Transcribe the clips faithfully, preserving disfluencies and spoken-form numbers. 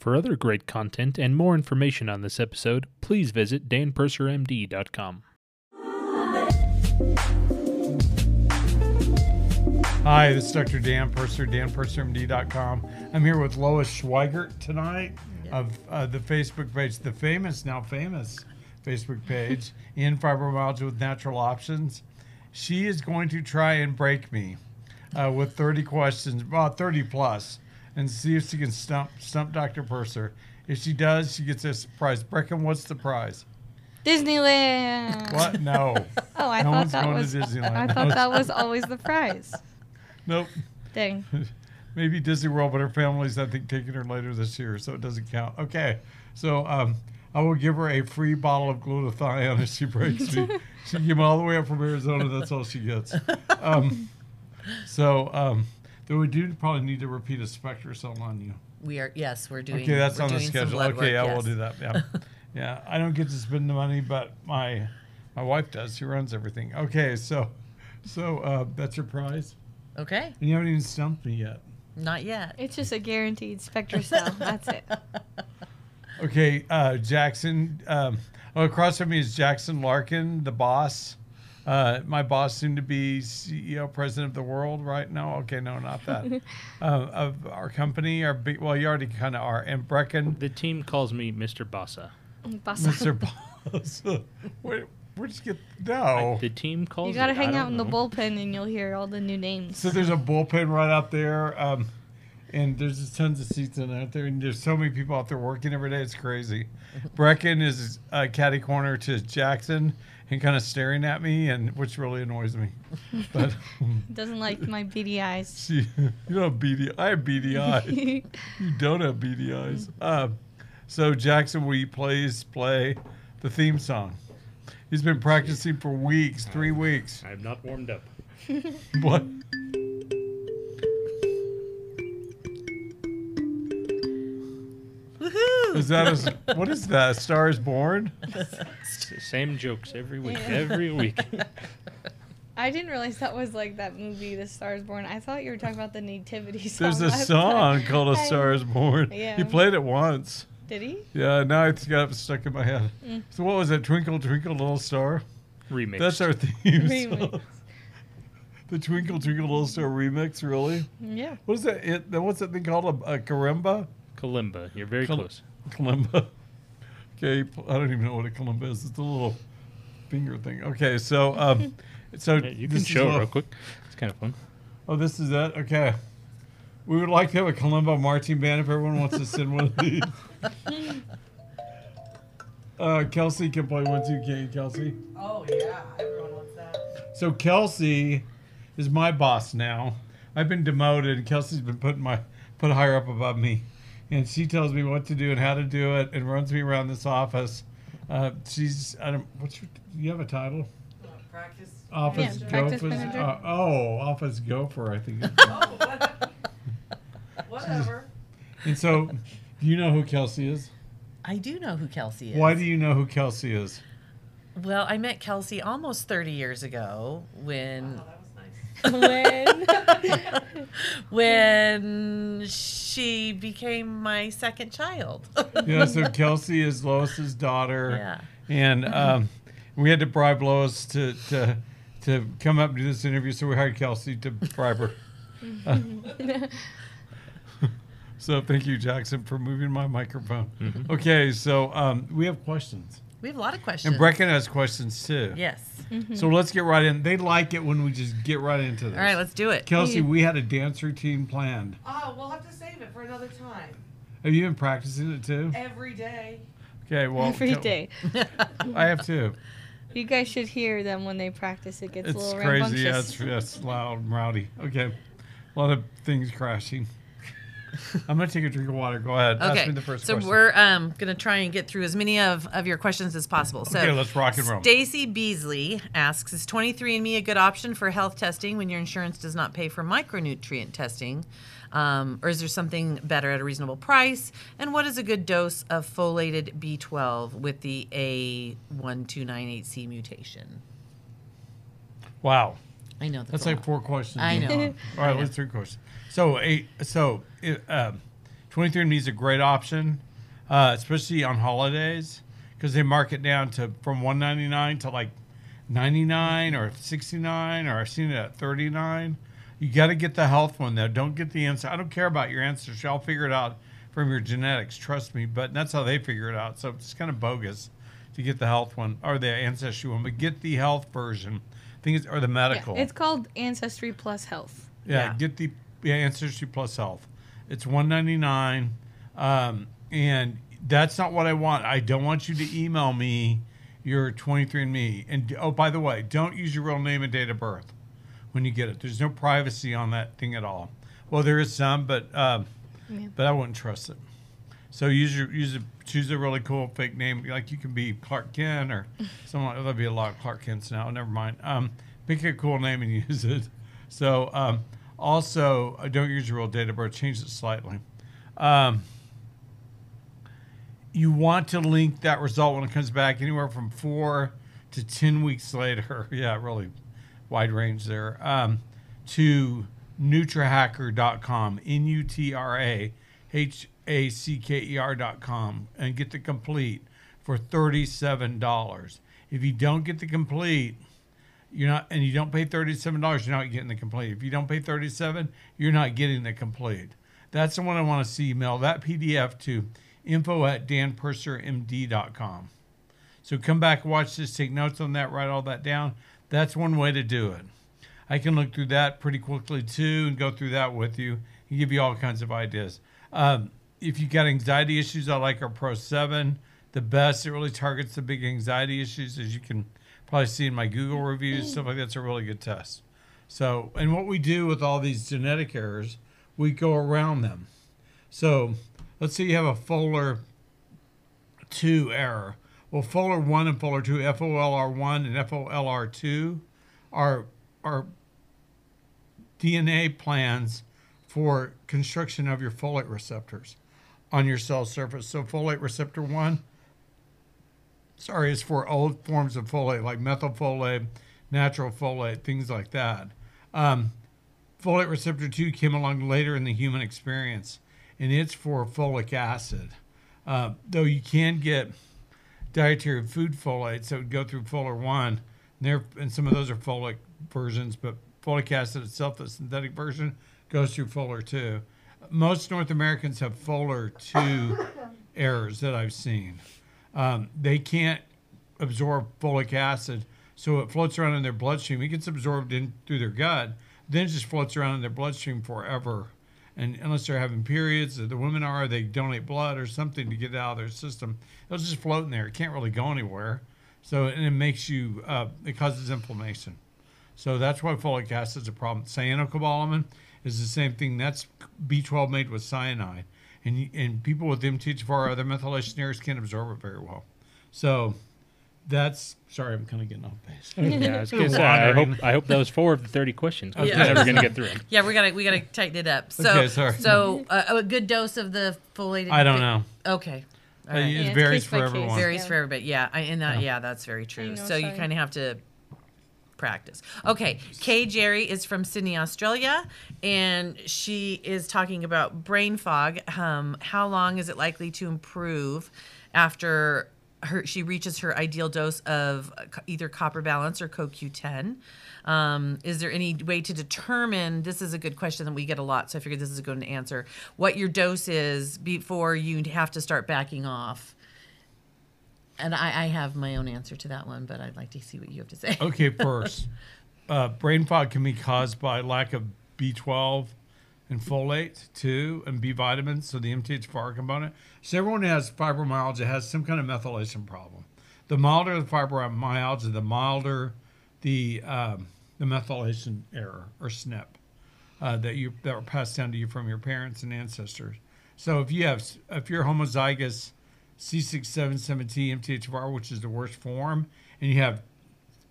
For other great content and more information on this episode, please visit Dan Purser M D dot com. Hi, this is Doctor Dan Purser, Dan Purser M D dot com. I'm here with Lois Schweigert tonight yeah. of uh, the Facebook page, the famous, now famous Facebook page, in Fibromyalgia with Natural Options. She is going to try and break me uh, with thirty questions, about thirty plus, and see if she can stump stump Doctor Purser. If she does, she gets a surprise. Brecken, what's the prize? Disneyland. What? No. Oh, I no thought one's that going was. To Disneyland. I thought that was always the prize. Nope. Dang. Maybe Disney World, but her family's, I think, taking her later this year, so it doesn't count. Okay. So um, I will give her a free bottle of glutathione if she breaks me. She came all the way up from Arizona. That's all she gets. Um, so um, then we do probably need to repeat a SpectraCell on you. We are, yes, we're doing. Okay, that's on the schedule. Okay, I will do that. Yeah. Yeah, I don't get to spend the money, but my my wife does. She runs everything. Okay, so so uh, that's your prize. Okay. And you haven't even stumped me yet. Not yet. It's just a guaranteed SpectraCell. That's it. Okay, uh, Jackson. Um, oh, across from me is Jackson Larkin, the boss. Uh, my boss seemed to be C E O, president of the world right now. Okay, no, not that. uh, of our company, our big, well, you already kind of are. And Brecken. The team calls me Mister Bossa. Bossa. Mister Bossa. Wait, where'd you get no? The team calls. You gotta it, hang out in know. the bullpen, and you'll hear all the new names. So there's a bullpen right out there, um, and there's just tons of seats in out there, and there's so many people out there working every day. It's crazy. Brecken is uh, catty corner to Jackson, and kind of staring at me, and which really annoys me. But doesn't like my beady eyes. She, you don't have beady. I have beady eyes. You don't have beady eyes. Uh, So Jackson, we plays play the theme song. He's been practicing for weeks, three weeks. I have not warmed up. What? Woohoo! Is that a, what is that? Star is Born? Same jokes every week. Yeah. Every week. I didn't realize that was like that movie, The Star is Born. I thought you were talking about the nativity song. There's a song called A Star is Born. Yeah. He played it once. Did he? Yeah, now it's got stuck in my head. Mm. So what was it? Twinkle, Twinkle, Little Star? Remix. That's our theme song. The Twinkle, Twinkle, Little Star remix, really? Yeah. What is that? It, what's that thing called? A, a kalimba? Kalimba. You're very Kal close. Kalimba. Okay, I don't even know what a kalimba is. It's a little finger thing. Okay, so um, so yeah, you can show it real quick. It's kind of fun. Oh, this is it? Okay. We would like to have a kalimba marching band if everyone wants to send one of these. uh, Kelsey can play one too, can't you, Kelsey? Oh, yeah. Everyone wants that. So Kelsey is my boss now. I've been demoted, and Kelsey's been put, my, put higher up above me. And she tells me what to do and how to do it and runs me around this office. Uh, she's, I don't, what's your, do you have a title? Uh, practice Office yeah, practice Gopher. Uh, oh, Office Gopher, I think. Oh, what? Whatever. And so, do you know who Kelsey is? I do know who Kelsey is. Why do you know who Kelsey is? Well, I met Kelsey almost thirty years ago when... Wow, that was nice. When... when she became my second child. Yeah, so Kelsey is Lois's daughter. Yeah. And um, we had to bribe Lois to, to, to come up and do this interview, so we hired Kelsey to bribe her. Uh, So thank you, Jackson, for moving my microphone. Mm-hmm. Okay, so um, we have questions. We have a lot of questions. And Brecken has questions, too. Yes. Mm-hmm. So let's get right in. They like it when we just get right into this. All right, let's do it. Kelsey, we had a dance routine planned. Oh, we'll have to save it for another time. Have you been practicing it, too? Every day. Okay, well. Every day. I have, too. You guys should hear them when they practice. It gets it's a little crazy. rambunctious. It's crazy. Yeah, it's loud and rowdy. Okay. A lot of things crashing. I'm going to take a drink of water. Go ahead. Okay. Ask me the first so question. So we're um, going to try and get through as many of, of your questions as possible. So okay, let's rock and roll. Stacy Beasley asks, is twenty-three and me a good option for health testing when your insurance does not pay for micronutrient testing? Um, or is there something better at a reasonable price? And what is a good dose of folated B twelve with the A one two nine eight C mutation? Wow. I know. That's, that's like four questions. I know. All right, let's three questions. So, a, so it, um, twenty-three and me is a great option, uh, especially on holidays, because they mark it down to from one ninety-nine to like ninety-nine or sixty-nine, or I've seen it at thirty-nine. You got to get the health one though. Don't get the answer. I don't care about your ancestry. I'll figure it out from your genetics. Trust me. But that's how they figure it out. So it's kind of bogus to get the health one or the ancestry one, but get the health version. I think it's, or the medical. Yeah, it's called Ancestry Plus Health. Yeah, yeah. Get the yeah, Ancestry Plus Health. It's one ninety-nine, um, and that's not what I want. I don't want you to email me your twenty-three and me. And oh, by the way, don't use your real name and date of birth when you get it. There's no privacy on that thing at all. Well, there is some, but um, yeah. but I wouldn't trust it. So use your use a, choose a really cool fake name. Like you can be Clark Kent or someone. There'll be a lot of Clark Kents now. Never mind. Um, pick a cool name and use it. So um, also uh, don't use your real date of birth. Change it slightly. Um, you want to link that result when it comes back anywhere from four to ten weeks later. Yeah, really wide range there. Um, to nutrahacker dot com, N U T R A H A C K E R dot com, and get the complete for thirty-seven dollars. If you don't get the complete, you're not, and you don't pay thirty-seven dollars, you're not getting the complete. If you don't pay thirty-seven dollars, you're not getting the complete. That's the one I want to see. Email that P D F to info at Dan Purser M D dot com. So come back, watch this, take notes on that, write all that down. That's one way to do it. I can look through that pretty quickly too and go through that with you and give you all kinds of ideas. Um, If you got anxiety issues, I like our Pro seven the best. It really targets the big anxiety issues, as you can probably see in my Google reviews, stuff like that's a really good test. So, and what we do with all these genetic errors, we go around them. So, let's say you have a F O L R two error. Well, F O L R one and F O L R two, F O L R one and F O L R two are are D N A plans for construction of your folate receptors on your cell surface. So folate receptor one, sorry, is for old forms of folate, like methylfolate, natural folate, things like that. Um, folate receptor two came along later in the human experience, and it's for folic acid. Uh, though you can get dietary food folate, so it would go through F O L R one, and, there, and some of those are folic versions, but folic acid itself, the synthetic version, goes through F O L R two. Most North Americans have F O L R two errors that I've seen. Um, they can't absorb folic acid, so it floats around in their bloodstream. It gets absorbed in through their gut, then it just floats around in their bloodstream forever. And unless they're having periods, or the women are, they donate blood or something to get it out of their system. It'll just float in there. It can't really go anywhere. So, and it makes you, uh, it causes inflammation. So that's why folic acid is a problem. Cyanocobalamin is the same thing. That's B twelve made with cyanide. And, and people with M T H F R or other methylation errors can't absorb it very well. So that's, sorry, I'm kind of getting off base. Yeah, I was gonna say, I hope, I hope that was four of the thirty questions. I was yeah. never going to get through them. Yeah, we gotta, we gotta tighten it up. So, okay, sorry. So uh, a good dose of the folate. I don't know. Okay. All right. It yeah, varies for everyone. It varies yeah. for everybody. Yeah, I, and that, yeah. yeah, that's very true. So sorry. You kind of have to practice. Okay, Kay Jerry is from Sydney, Australia, and she is talking about brain fog. Um, how long is it likely to improve after her she reaches her ideal dose of either Copper Balance or C O Q ten? Um, is there any way to determine, this is a good question that we get a lot, so I figured this is a good answer, what your dose is before you have to start backing off? And I, I have my own answer to that one, but I'd like to see what you have to say. Okay, first, uh, brain fog can be caused by lack of B twelve and folate, too, and B vitamins, so the M T H F R component. So everyone who has fibromyalgia has some kind of methylation problem. The milder the fibromyalgia, the milder the um, the methylation error, or S N P, uh, that you that were passed down to you from your parents and ancestors. So if you have, if you're homozygous C six seven seven T M T H F R, which is the worst form, and you have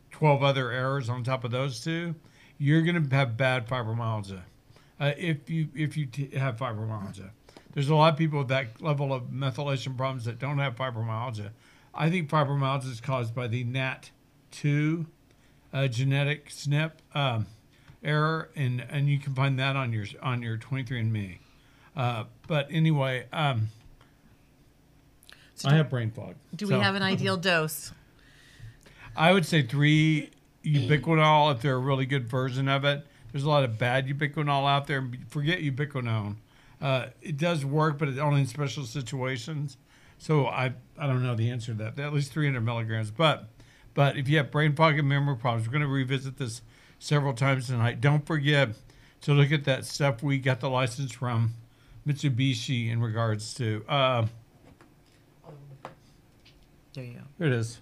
twelve other errors on top of those two, you're going to have bad fibromyalgia. Uh, if you if you t have fibromyalgia, there's a lot of people with that level of methylation problems that don't have fibromyalgia. I think fibromyalgia is caused by the N A T two uh, genetic S N P um, error, and and you can find that on your on your twenty-three and me. Uh, But anyway, um, so I do, have brain fog. Do so. we have an ideal dose? I would say three ubiquinol if they're a really good version of it. There's a lot of bad ubiquinol out there. Forget ubiquinone. Uh, it does work, but it's only in special situations. So I I don't know the answer to that. At least three hundred milligrams. But but if you have brain fog and memory problems, we're going to revisit this several times tonight. Don't forget to look at that stuff we got the license from Mitsubishi in regards to. Uh, there you go. There it is.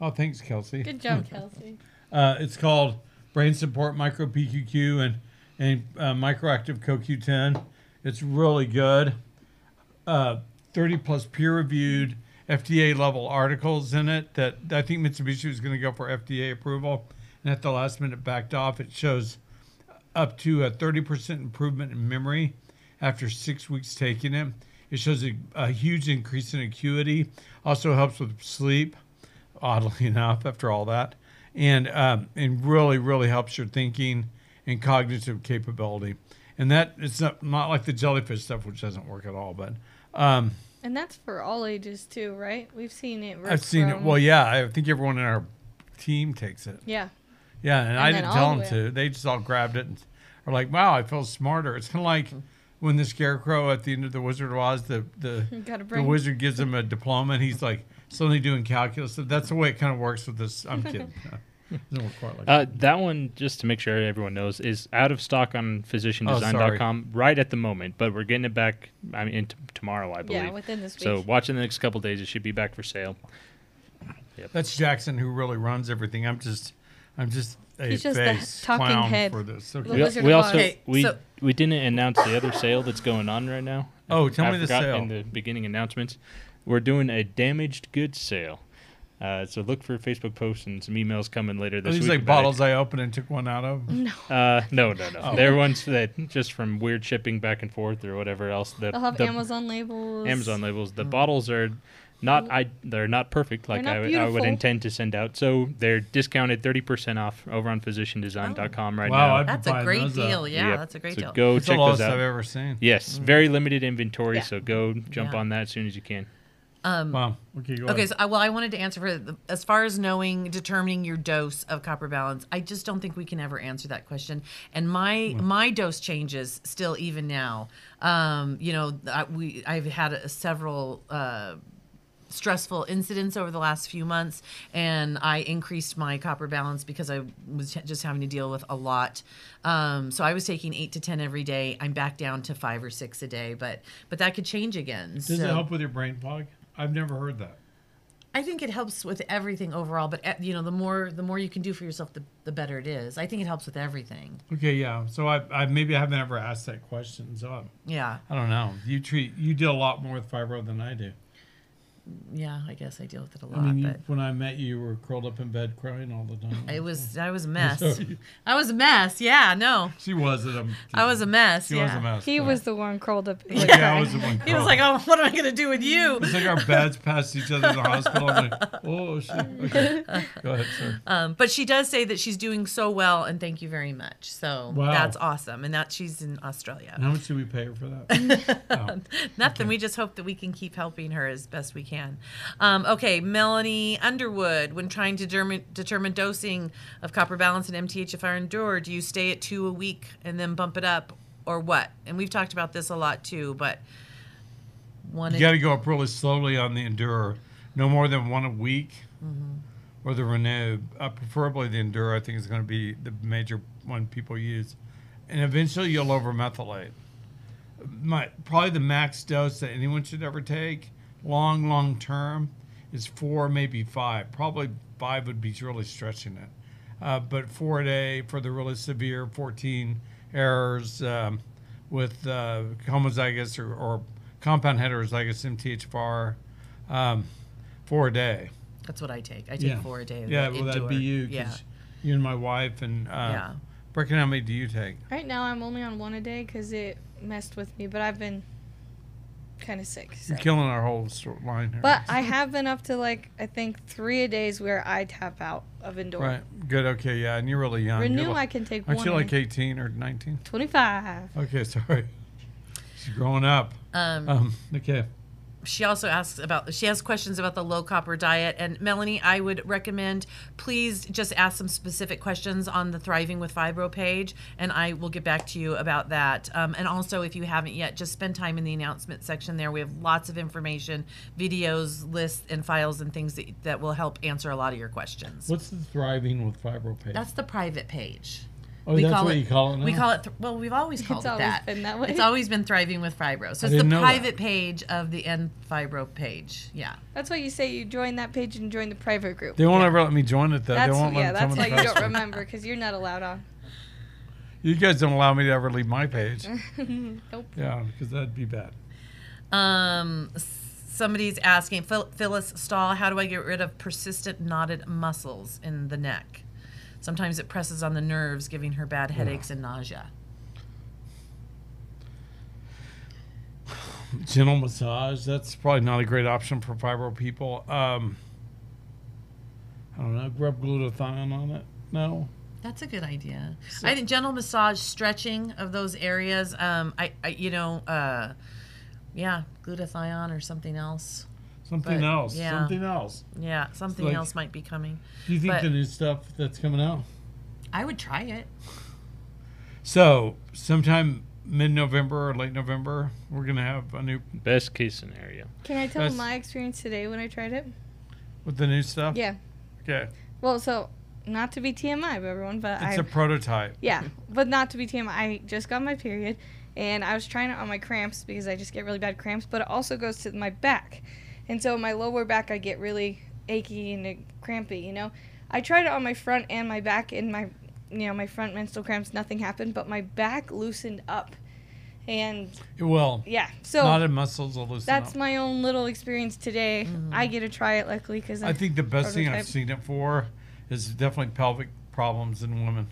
Oh, thanks, Kelsey. Good job, Kelsey. Uh, it's called Brain Support Micro P Q Q and, and uh, Microactive C O Q ten. It's really good. Uh, thirty plus peer-reviewed F D A-level articles in it that I think Mitsubishi was going to go for F D A approval. And at the last minute backed off. It shows up to a thirty percent improvement in memory after six weeks taking it. It shows a, a huge increase in acuity. Also helps with sleep, oddly enough, after all that. And, um, and really, really helps your thinking and cognitive capability. And that it's not, not like the jellyfish stuff, which doesn't work at all. But um, and that's for all ages, too, right? We've seen it. I've seen it. Well, yeah, I think everyone in our team takes it. Yeah. Yeah, and, and I didn't tell them to. They just all grabbed it and are like, wow, I feel smarter. It's kind of like when the Scarecrow at the end of The Wizard of Oz, the, the, the wizard gives him a diploma, and he's like suddenly doing calculus. So that's the way it kind of works with this. I'm kidding. It doesn't work quite like uh, that. That one, just to make sure everyone knows, is out of stock on Physician Design dot com oh, right at the moment, but we're getting it back I mean, in t tomorrow, I believe. Yeah, within this week. So watch in the next couple of days. It should be back for sale. Yep. That's Jackson, who really runs everything. I'm just... I'm just a He's just face the talking clown head. For this. Okay. We, we also okay, we so. we didn't announce the other sale that's going on right now. Oh, tell I me the sale in the beginning announcements. We're doing a damaged goods sale, uh, so look for Facebook posts and some emails coming later this Are these week. These like bottles it. I opened and took one out of. No, uh, no, no, no. Oh. They're ones that just from weird shipping back and forth or whatever else. The, They'll have the Amazon labels. Amazon labels. The mm. bottles are. Not I. They're not perfect like not I, I would intend to send out. So they're discounted thirty percent off over on Physician Design dot com oh. right wow, now. Wow, that's a great deal. Yeah, yep. that's a great so deal. Go it's check the lowest those out. I've ever seen. Yes, mm. very limited inventory. Yeah. So go jump yeah. on that as soon as you can. Um, wow. Okay. Go okay. So I, well, I wanted to answer for the, as far as knowing determining your dose of Copper Balance. I just don't think we can ever answer that question. And my wow. my dose changes still even now. Um, you know, I, we I've had a, several. Uh, stressful incidents over the last few months, and I increased my Copper Balance because I was just having to deal with a lot. Um, so I was taking eight to ten every day. I'm back down to five or six a day, but but that could change again. Does so. it help with your brain fog? I've never heard that. I think it helps with everything overall, but you know, the more the more you can do for yourself, the, the better it is. I think it helps with everything. Okay, yeah. So I, I maybe I haven't ever asked that question. So I'm, yeah, I don't know. You treat you deal a lot more with fibro than I do. Yeah, I guess I deal with it a lot. I mean, you, but when I met you, you were curled up in bed crying all the time. It was, I was a mess. I was a mess. Yeah, no. She wasn't. A, I was a mess. She yeah. was a mess. He but. was the one curled up. Like, yeah, crying. I was the one. He was like, "Oh, what am I going to do with you?" It's like our beds passed each other in the hospital. I'm like, "Oh shit." Okay. Go ahead, sir. Um, but she does say that she's doing so well, and thank you very much. So wow. that's awesome, and that she's in Australia. And how much do we pay her for that? oh. Nothing. Okay. We just hope that we can keep helping her as best we can. Can. Um, okay, Melanie Underwood, when trying to determine, determine dosing of Copper Balance and M T H F R Endure, do you stay at two a week and then bump it up or what? And we've talked about this a lot too, but one. You got to go up really slowly on the Endure, no more than one a week mm-hmm. or the Renew. Uh, preferably the Endure, I think, is going to be the major one people use. And eventually you'll overmethylate. My, probably the max dose that anyone should ever take long, long term is four, maybe five. Probably five would be really stretching it. Uh, but four a day for the really severe fourteen errors um, with uh, homozygous or, or compound heterozygous M T H F R, um, four a day. That's what I take. I take yeah. four a day. Yeah, well, that'd be you. Yeah. You and my wife and uh, yeah. Brecken, how many do you take? Right now I'm only on one a day because it messed with me, but I've been kind of sick. So. You're killing our whole line here. But I have been up to like I think three a days where I tap out of Endure. Right. Good. Okay. Yeah. And you're really young. Renew. Like, I can take. Aren't one you like eighteen or nineteen? Twenty-five. Okay. Sorry. She's growing up. Um, um, okay. She also asks about, she has questions about the low copper diet. And Melanie, I would recommend, please just ask some specific questions on the Thriving with Fibro page, and I will get back to you about that. Um, and also, if you haven't yet, just spend time in the announcement section there. We have lots of information, videos, lists, and files and things that, that will help answer a lot of your questions. What's the Thriving with Fibro page? That's the private page. Oh, we that's call what it, you call it now? We call it, th well, we've always called it's it always that. It's always been that way. It's always been Thriving with Fibro. So I it's the private that. page of the End Fibro page. Yeah. That's why you say you join that page and join the private group. They won't yeah. ever let me join it, though. That's, they won't yeah, let that's why you don't remember, because you're not allowed on. You guys don't allow me to ever leave my page. Nope. Yeah, because that'd be bad. Um. Somebody's asking, Phil Phyllis Stahl, how do I get rid of persistent knotted muscles in the neck? Sometimes it presses on the nerves, giving her bad headaches yeah. and nausea. Gentle massage, that's probably not a great option for fibro people. Um, I don't know, rub glutathione on it, no? That's a good idea. So, I think gentle massage, stretching of those areas, um, I, I, you know, uh, yeah, glutathione or something else. Something but, else. Yeah. Something else. Yeah, something like, else might be coming. Do you think but, the new stuff that's coming out? I would try it. So, sometime mid-November or late November, we're going to have a new... Best case scenario. Can I tell Best. my experience today when I tried it? With the new stuff? Yeah. Okay. Well, so, not to be T M I, everyone, but it's I... It's a prototype. Yeah, but not to be T M I. I just got my period, and I was trying it on my cramps because I just get really bad cramps, but it also goes to my back. And so my lower back, I get really achy and crampy, you know. I tried it on my front and my back, and my, you know, my front menstrual cramps, nothing happened, but my back loosened up. And well, yeah, so knotted muscles will loosen that's up. My own little experience today. Mm-hmm. I get to try it, luckily, because I think the best thing type. I've seen it for is definitely pelvic problems in women,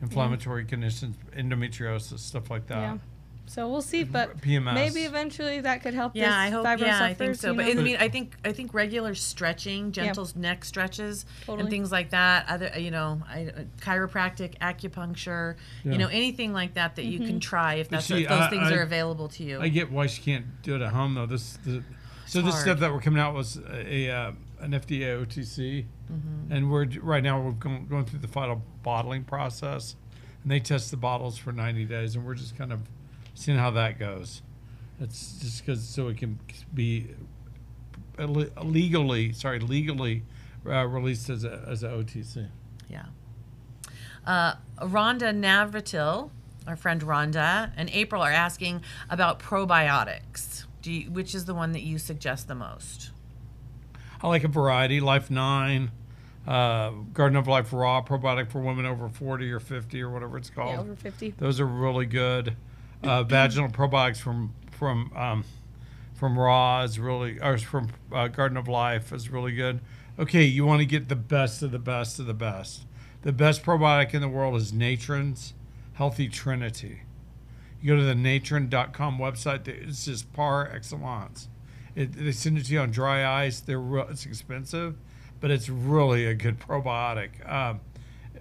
inflammatory yeah. conditions, endometriosis, stuff like that. Yeah. So we'll see, but P M S. Maybe eventually that could help. Yeah, this I hope. Fibro yeah, suffers, I think so. You know? But in the mean, I think I think regular stretching, gentle yeah. neck stretches, totally. And things like that. Other, you know, I, uh, chiropractic, acupuncture, yeah. you know, anything like that that mm-hmm. you can try if that's see, what, if those I, things I, are available to you. I get why she can't do it at home though. This, the, so it's this hard. Stuff that we're coming out was a uh, an F D A O T C, mm-hmm. and we're right now we're going, going through the final bottling process, and they test the bottles for ninety days, and we're just kind of seeing how that goes. It's just because so it can be legally, sorry, legally uh, released as a as an O T C. Yeah. Uh, Rhonda Navratil, our friend Rhonda, and April are asking about probiotics. Do you, which is the one that you suggest the most? I like a variety. Life Nine, uh, Garden of Life Raw probiotic for women over forty or fifty or whatever it's called. Yeah, over fifty. Those are really good. Uh, vaginal probiotics from from um, from Raw is really, or from uh, Garden of Life is really good. Okay, you want to get the best of the best of the best. The best probiotic in the world is Natron's Healthy Trinity. You go to the natron dot com website. It's just par excellence. It, they send it to you on dry ice. They're real, it's expensive, but it's really a good probiotic. Um,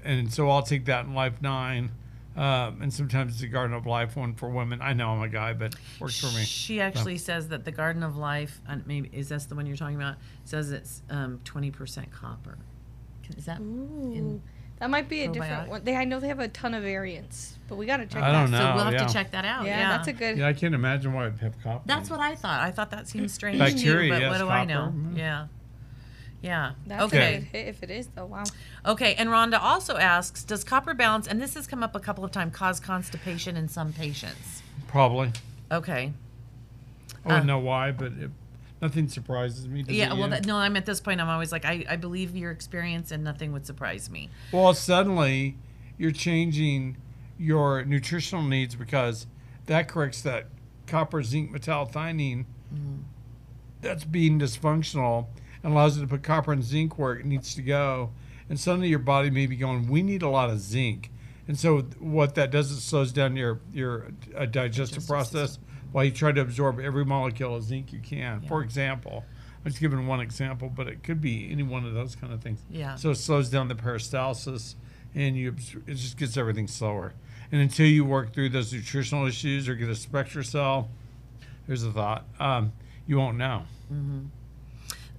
and so I'll take that in Life Nine. Um, and sometimes the Garden of Life one for women. I know I'm a guy, but works for me. She actually so. says that the Garden of Life, and maybe is that the one you're talking about? Says it's um, twenty percent copper. Is that? Ooh. In that might be a probiotic? Different one. They, I know they have a ton of variants, but we got to check. I don't that. know. So we'll have yeah. to check that out. Yeah, yeah, that's a good. Yeah, I can't imagine why I'd have copper. That's what I thought. I thought that seems strange bacteria, to you, but yes, what do copper, I know? Yeah. yeah. Yeah. That's okay. Good, if it is, though, wow. Okay, and Rhonda also asks, does copper balance, and this has come up a couple of times, cause constipation in some patients? Probably. Okay. I wouldn't um, know why, but it, nothing surprises me. Does yeah, well, that, no, I'm at this point, I'm always like, I, I believe your experience and nothing would surprise me. Well, suddenly you're changing your nutritional needs because that corrects that copper, zinc, metallothionine mm-hmm. that's being dysfunctional. And allows it to put copper and zinc where it needs to go. And suddenly your body may be going, we need a lot of zinc. And so what that does is slows down your, your uh, digestive, digestive process system. While you try to absorb every molecule of zinc you can. Yeah. For example, I'm just giving one example, but it could be any one of those kind of things. Yeah. So it slows down the peristalsis, and you it just gets everything slower. And until you work through those nutritional issues or get a SpectraCell, here's the thought, um, you won't know. Mm-hmm.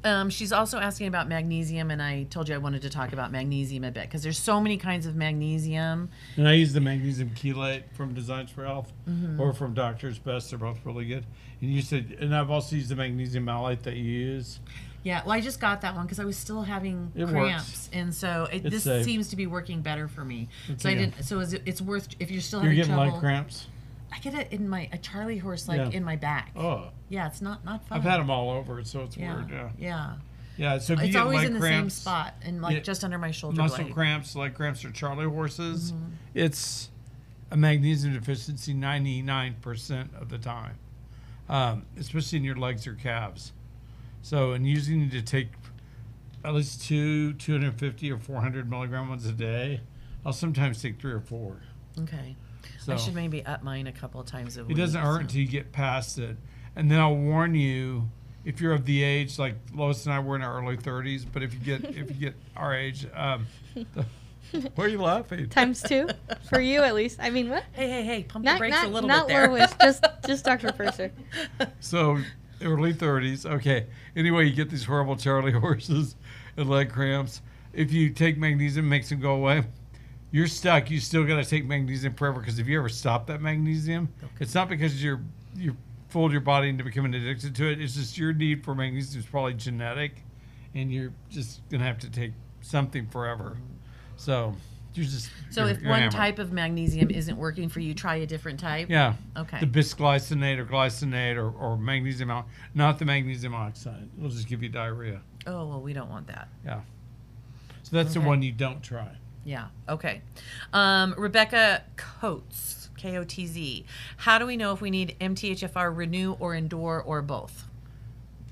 Um, she's also asking about magnesium, and I told you I wanted to talk about magnesium a bit because there's so many kinds of magnesium. And I use the magnesium chelate from Designs for Health mm-hmm. or from Doctor's Best. They're both really good. And you said, and I've also used the magnesium malate that you use. Yeah, well, I just got that one because I was still having it cramps, works. and so it, this safe. seems to be working better for me. It's so again. I didn't. So is it, it's worth if you're still having you're getting trouble, light cramps. I get it in my a Charlie horse like yeah. in my back. Oh. Yeah, it's not not fun. I've had them all over, so it's yeah. weird. Yeah. Yeah. Yeah. So if it's you always get in cramps, the same spot and like yeah, just under my shoulder. Muscle blade. cramps, like cramps or Charlie horses. Mm-hmm. It's a magnesium deficiency ninety-nine percent of the time, um, especially in your legs or calves. So and usually you need to take at least two, two hundred fifty or four hundred milligram ones a day. I'll sometimes take three or four. Okay. So I should maybe up mine a couple of times a week. It doesn't hurt so. until you get past it. And then I'll warn you, if you're of the age, like Lois and I were in our early thirties, but if you get if you get our age, um, the, why are you laughing? Times two, for you at least. I mean, what? Hey, hey, hey, pump not, the brakes not, a little not bit there. Not Lois, just, just Doctor Purser. So early thirties, okay. Anyway, you get these horrible Charlie horses and leg cramps. If you take magnesium, it makes them go away. You're stuck. You still got to take magnesium forever because if you ever stop that magnesium, okay. it's not because you're you fooled your body into becoming addicted to it. It's just your need for magnesium is probably genetic, and you're just gonna have to take something forever. So you're just so you're, if you're one hammered. type of magnesium isn't working for you, try a different type. Yeah. Okay. The bisglycinate or glycinate or, or magnesium, not the magnesium oxide. It'll just give you diarrhea. Oh well, we don't want that. Yeah. So that's okay. the one you don't try. Yeah. Okay. Um, Rebecca Coates, K O T Z. How do we know if we need M T H F R Renew or Endure or both?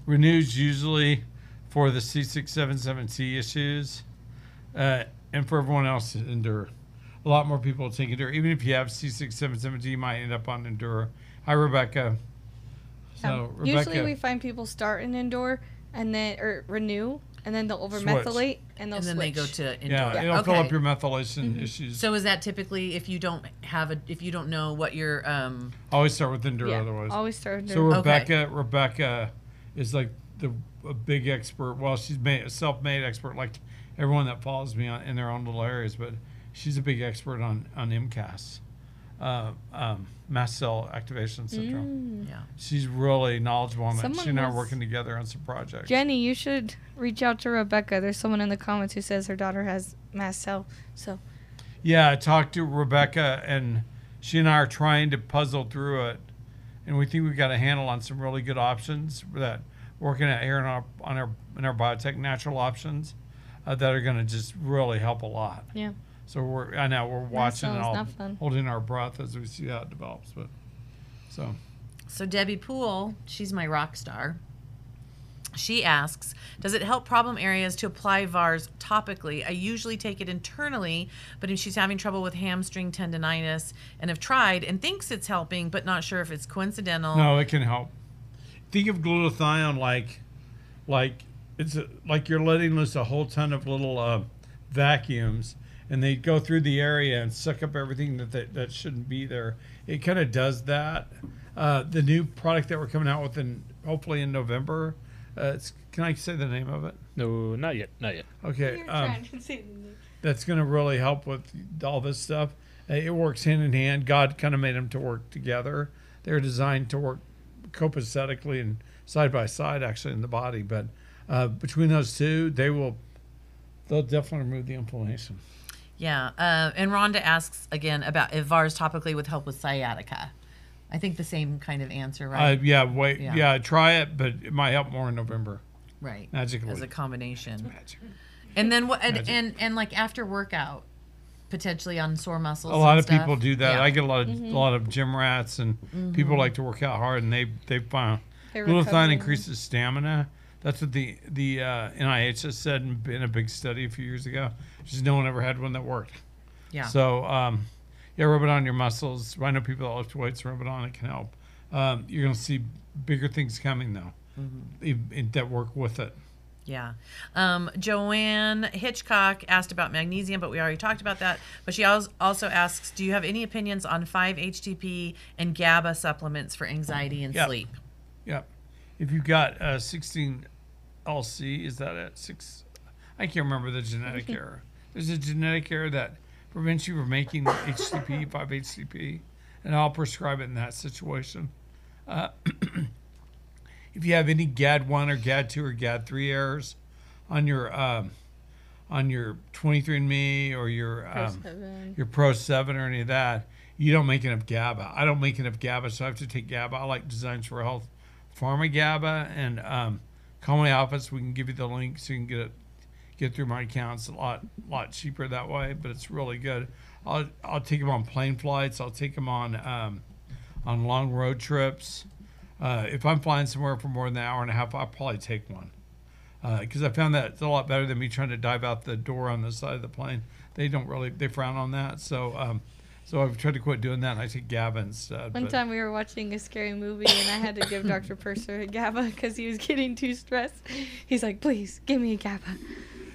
Renew's usually for the C six seven seven T issues, uh, and for everyone else, Endure. A lot more people take Endure. Even if you have C six seven seven T, you might end up on Endure. Hi, Rebecca. So, um, Rebecca. Usually we find people start in Endure and then or Renew. And then they'll overmethylate, and they'll and then switch. they go to endure. Yeah, yeah. it'll okay. fill up your methylation mm-hmm. issues. So is that typically if you don't have a if you don't know what your um? Always start with endure, yeah, otherwise. Always start with endure. So Rebecca, okay. Rebecca is like the a big expert. Well, she's made, a self-made expert, like everyone that follows me on, in their own little areas. But she's a big expert on on M C A S, uh, um, mast cell activation syndrome. Mm. Yeah, she's really knowledgeable on that. She and I are working together on some projects. Jenny, you should reach out to Rebecca. There's someone in the comments who says her daughter has mast cell. So, yeah, I talked to Rebecca, and she and I are trying to puzzle through it, and we think we've got a handle on some really good options that working at here in our on our in our biotech natural options uh, that are going to just really help a lot. Yeah. So we're I know we're watching and all holding our breath as we see how it develops. But so, so Debbie Poole, she's my rock star. She asks, does it help problem areas to apply VARS topically? I usually take it internally, but if she's having trouble with hamstring tendonitis and have tried and thinks it's helping, but not sure if it's coincidental. No, it can help. Think of glutathione like, like it's a, like you're letting loose a whole ton of little uh, vacuums. And they go through the area and suck up everything that they, that shouldn't be there. It kind of does that. Uh, the new product that we're coming out with, in, hopefully in November, uh, it's, can I say the name of it? No, not yet, not yet. Okay, um, that's going to really help with all this stuff. Uh, it works hand in hand. God kind of made them to work together. They're designed to work copacetically and side by side, actually, in the body. But uh, between those two, they will they'll definitely remove the inflammation. Yeah, uh, and Rhonda asks again about if VARS topically would help with sciatica. I think the same kind of answer, right? Uh, yeah, wait, yeah. yeah, try it, but it might help more in November. Right, magically as a combination. It's magic. And then what? And, and and like after workout, potentially on sore muscles. A lot and of stuff. people do that. Yeah. I get a lot of mm-hmm. a lot of gym rats, and mm-hmm. people like to work out hard, and they they found glutathione increases stamina. That's what the the uh, N I H has said in, in a big study a few years ago. Just no one ever had one that worked. Yeah. So um, yeah, rub it on your muscles. I know people that lift weights, rub it on. It can help. Um, you're gonna see bigger things coming though, mm-hmm. that work with it. Yeah. Um, Joanne Hitchcock asked about magnesium, but we already talked about that. But she also asks, do you have any opinions on five H T P and GABA supplements for anxiety and yep. sleep? Yep. If you've got uh, sixteen L C, is that at six? I can't remember the genetic error. There's a genetic error that prevents you from making H T P, five H T P, and I'll prescribe it in that situation. Uh, if you have any G A D one or G A D two or G A D three errors on your um, on your twenty-three and me or your um, Pro seven. Your Pro seven or any of that, you don't make enough GABA. I don't make enough GABA, so I have to take GABA. I like Designs for Health, PharmaGABA, and um, call my office. We can give you the link so you can get it get through my accounts a lot lot cheaper that way, but it's really good. I'll I'll take them on plane flights. I'll take them on um, on long road trips. Uh, if I'm flying somewhere for more than an hour and a half, I'll probably take one because uh, I found that it's a lot better than me trying to dive out the door on the side of the plane. They don't really they frown on that. So. Um, So I've tried to quit doing that, and I take GABA instead. One time we were watching a scary movie, and I had to give Doctor Purser a GABA because he was getting too stressed. He's like, please, give me a GABA.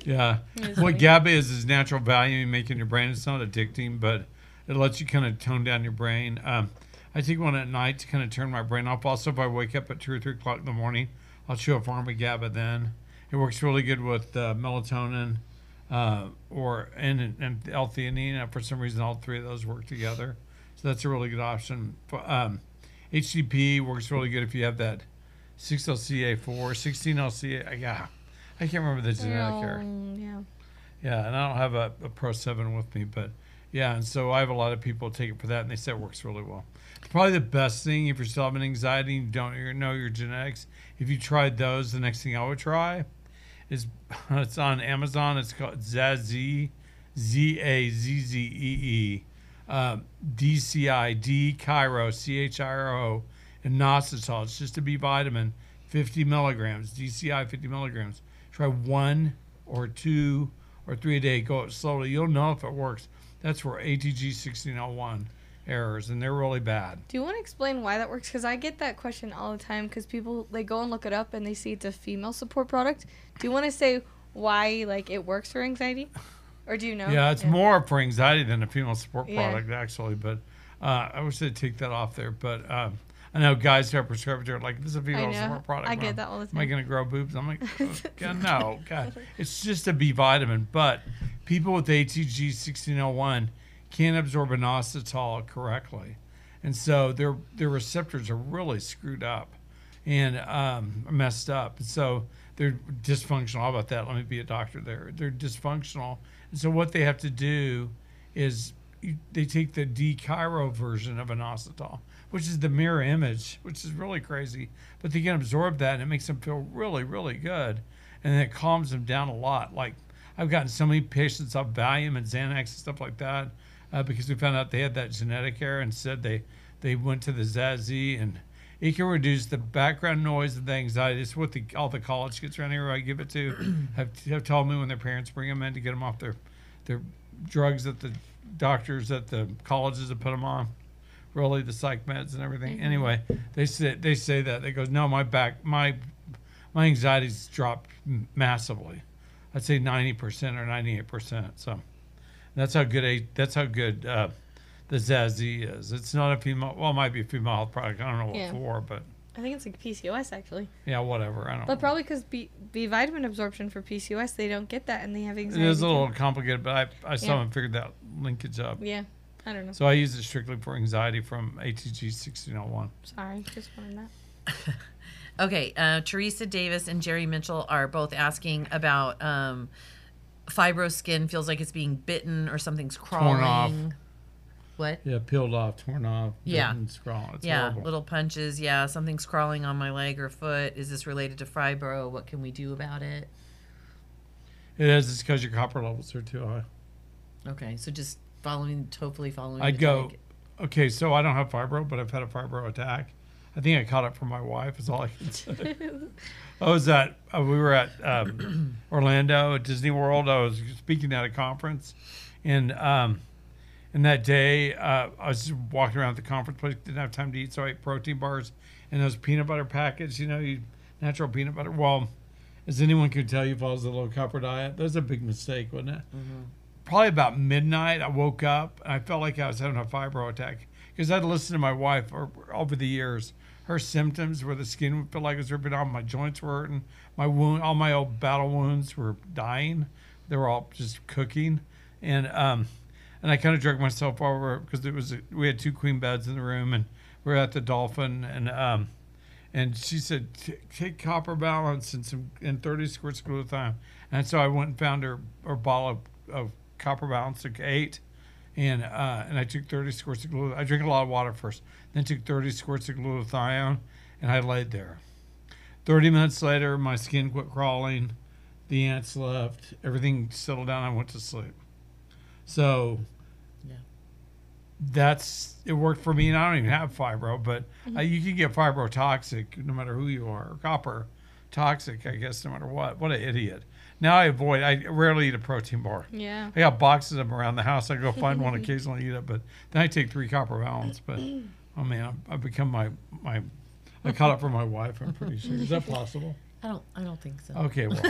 Yeah. What like, GABA is is natural value you make in your brain. It's not addicting, but it lets you kind of tone down your brain. Um, I take one at night to kind of turn my brain off. Also, if I wake up at two or three o'clock in the morning, I'll chew a PharmaGABA then. It works really good with uh, melatonin. Uh, or and, and L-theanine. For some reason, all three of those work together, so that's a really good option. Um, H T P works really good if you have that six L C A four, sixteen L C A. Yeah, I can't remember the genetic error. Um, yeah, yeah, and I don't have a, a Pro seven with me, but yeah, and so I have a lot of people take it for that, and they say it works really well. Probably the best thing if you're still having anxiety and you don't know your genetics. If you tried those, the next thing I would try. It's, it's on Amazon. It's called Zazzee, Z A Z Z E E, um, D C I, D-Chiro, C H I R O, and Inositol. It's just a B vitamin, fifty milligrams, D C I fifty milligrams. Try one or two or three a day. Go up slowly. You'll know if it works. That's for A T G sixteen oh one errors, and they're really bad. Do you want to explain why that works? Because I get that question all the time because people, they go and look it up, and they see it's a female support product. Do you want to say why, like, it works for anxiety, or do you know? Yeah, it's yeah. more for anxiety than a female support product, yeah. actually. But uh, I wish they'd take that off there. But um, I know guys who are prescribed are like, this is a female support product. I get I'm, that all the time. Am I going to grow boobs? I'm like, oh, God, no, God, it's just a B vitamin. But people with A T G sixteen oh one can't absorb inositol correctly, and so their their receptors are really screwed up and um, messed up. And so they're dysfunctional. How about that? Let me be a doctor there. They're dysfunctional. And so what they have to do is you, they take the D-Chiro version of inositol, which is the mirror image, which is really crazy. But they can absorb that, and it makes them feel really, really good. And then it calms them down a lot. Like, I've gotten so many patients off Valium and Xanax and stuff like that uh, because we found out they had that genetic error and said they, they went to the Zazzee and it can reduce the background noise and the anxiety. It's what the, all the college kids around here I give it to have, have told me when their parents bring them in to get them off their their drugs that the doctors at the colleges have put them on, really the psych meds and everything. Anyway, they say they say that they go, no, my back my my anxiety's dropped massively. I'd say ninety percent or ninety eight percent. So that's how good a that's how good. Uh, The Zazzee is. It's not a female. Well, it might be a female health product. I don't know what yeah. for, but I think it's like P C O S actually. Yeah, whatever. I don't. But know. Probably because B, B vitamin absorption for P C O S, they don't get that, and they have anxiety. It is a little complicated, but I I yeah. saw and figured that linkage up. Yeah, I don't know. So I use it strictly for anxiety from A T G sixteen oh one. Sorry, just wanted that. Okay, uh, Teresa Davis and Jerry Mitchell are both asking about um, fibro skin feels like it's being bitten or something's crawling. Torn off. What? Yeah, peeled off, torn off, yeah, scrawling. It's yeah, horrible. Little punches. Yeah, something's crawling on my leg or foot. Is this related to fibro? What can we do about it? It is. It's because your copper levels are too high. Okay, so just following, hopefully following. I go. Tank. Okay, so I don't have fibro, but I've had a fibro attack. I think I caught it from my wife. Is all I can say. I was at. Uh, we were at um, Orlando at Disney World. I was speaking at a conference, and. Um, And that day, uh, I was walking around the conference place, didn't have time to eat, so I ate protein bars and those peanut butter packets, you know, you, natural peanut butter. Well, is anyone could tell you follows the low copper diet. That's a big mistake, wasn't it? Mm-hmm. Probably about midnight, I woke up and I felt like I was having a fibro attack because I'd listened to my wife over the years. Her symptoms were the skin would feel like it was ripping off, my joints were hurting, my wound, all my old battle wounds were dying. They were all just cooking, and um, and I kind of dragged myself over because it was we had two queen beds in the room and we were at the Dolphin, and um, and she said take Copper Balance and some and thirty squirts at a time, and so I went and found her her bottle of, of Copper Balance, took eight, and uh, and I took thirty squirts of glutathione. I drank a lot of water first, then took thirty squirts of glutathione, and I laid there. Thirty minutes later, my skin quit crawling, the ants left, everything settled down. I went to sleep. So, yeah, that's it worked for me, and I don't even have fibro, but mm-hmm. uh, you can get fibro toxic no matter who you are, or copper toxic, I guess, no matter what. What an idiot. Now I avoid, I rarely eat a protein bar. Yeah. I got boxes of them around the house. I go find one occasionally, eat it, but then I take three Copper Balance. But, oh man, I've become my, my, I caught up from my wife, I'm pretty sure. Is that possible? I don't, I don't think so. Okay, well.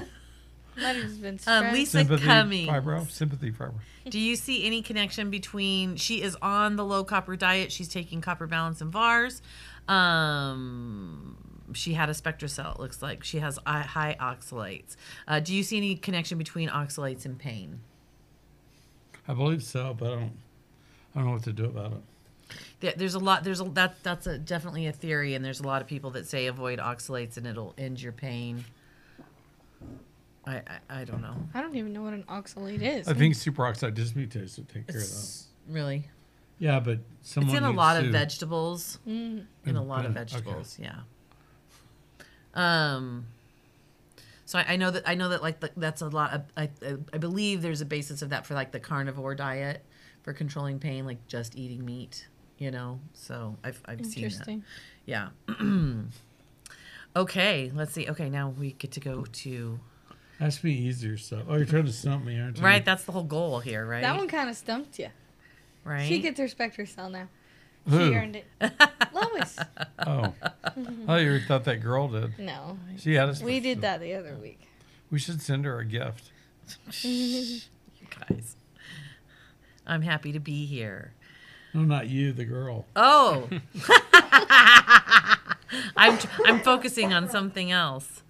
Might have been um, Lisa Sympathy Cummings. Fibro, sympathy fibro. Do you see any connection between, she is on the low copper diet, she's taking Copper Balance and VARS. Um... She had a SpectraCell, it looks like. She has high oxalates. Uh, do you see any connection between oxalates and pain? I believe so, but I don't, I don't know what to do about it. There, there's a lot. There's a that that's a, definitely a theory, and there's a lot of people that say avoid oxalates and it'll end your pain. I I, I don't know. I don't even know what an oxalate is. I think superoxide dismutase would take care it's, of that. Really? Yeah, but someone. It's in a lot of vegetables. Mm. In a lot of vegetables, okay. Yeah. Um, so I, I know that, I know that like the, that's a lot of, I, I believe there's a basis of that for like the carnivore diet for controlling pain, like just eating meat, you know? So I've, I've seen that. Yeah. Okay. Let's see. Okay. Now we get to go to. That's be easier stuff. Oh, you're trying to stump me, aren't you? Right. That's the whole goal here, right? That one kind of stumped you. Right. She gets her SpectraCell now. Who? She earned it. Lois. Oh. Oh, you thought that girl did. No. She had us. We did that the other week. We should send her a gift. You guys. I'm happy to be here. No, not you, the girl. Oh. I'm tr I'm focusing on something else.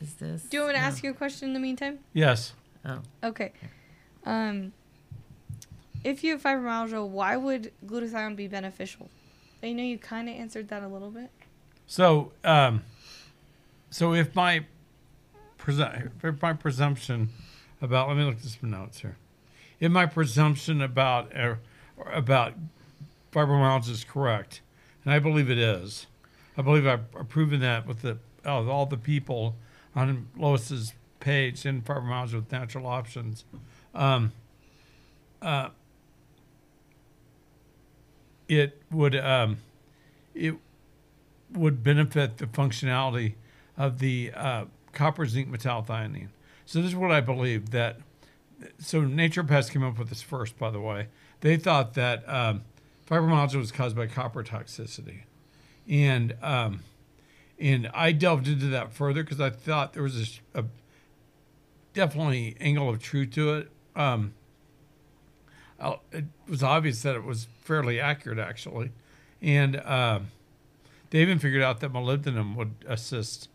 Is this? Do you want me to no. ask you a question in the meantime? Yes. Oh. Okay. Um If you have fibromyalgia, why would glutathione be beneficial? I know you kind of answered that a little bit. So, um, so if my presu if my presumption about let me look at some notes here. If my presumption about uh, about fibromyalgia is correct, and I believe it is, I believe I've proven that with the uh, all the people on Lois's page in Fibromyalgia with Natural Options. Um, uh, It would um, it would benefit the functionality of the uh, copper, zinc, metal-thionine. So this is what I believe that. So naturopaths came up with this first, by the way. They thought that um, fibromyalgia was caused by copper toxicity, and um, and I delved into that further because I thought there was a, a definitely angle of truth to it. Um, it was obvious that it was fairly accurate, actually. And um, they even figured out that molybdenum would assist,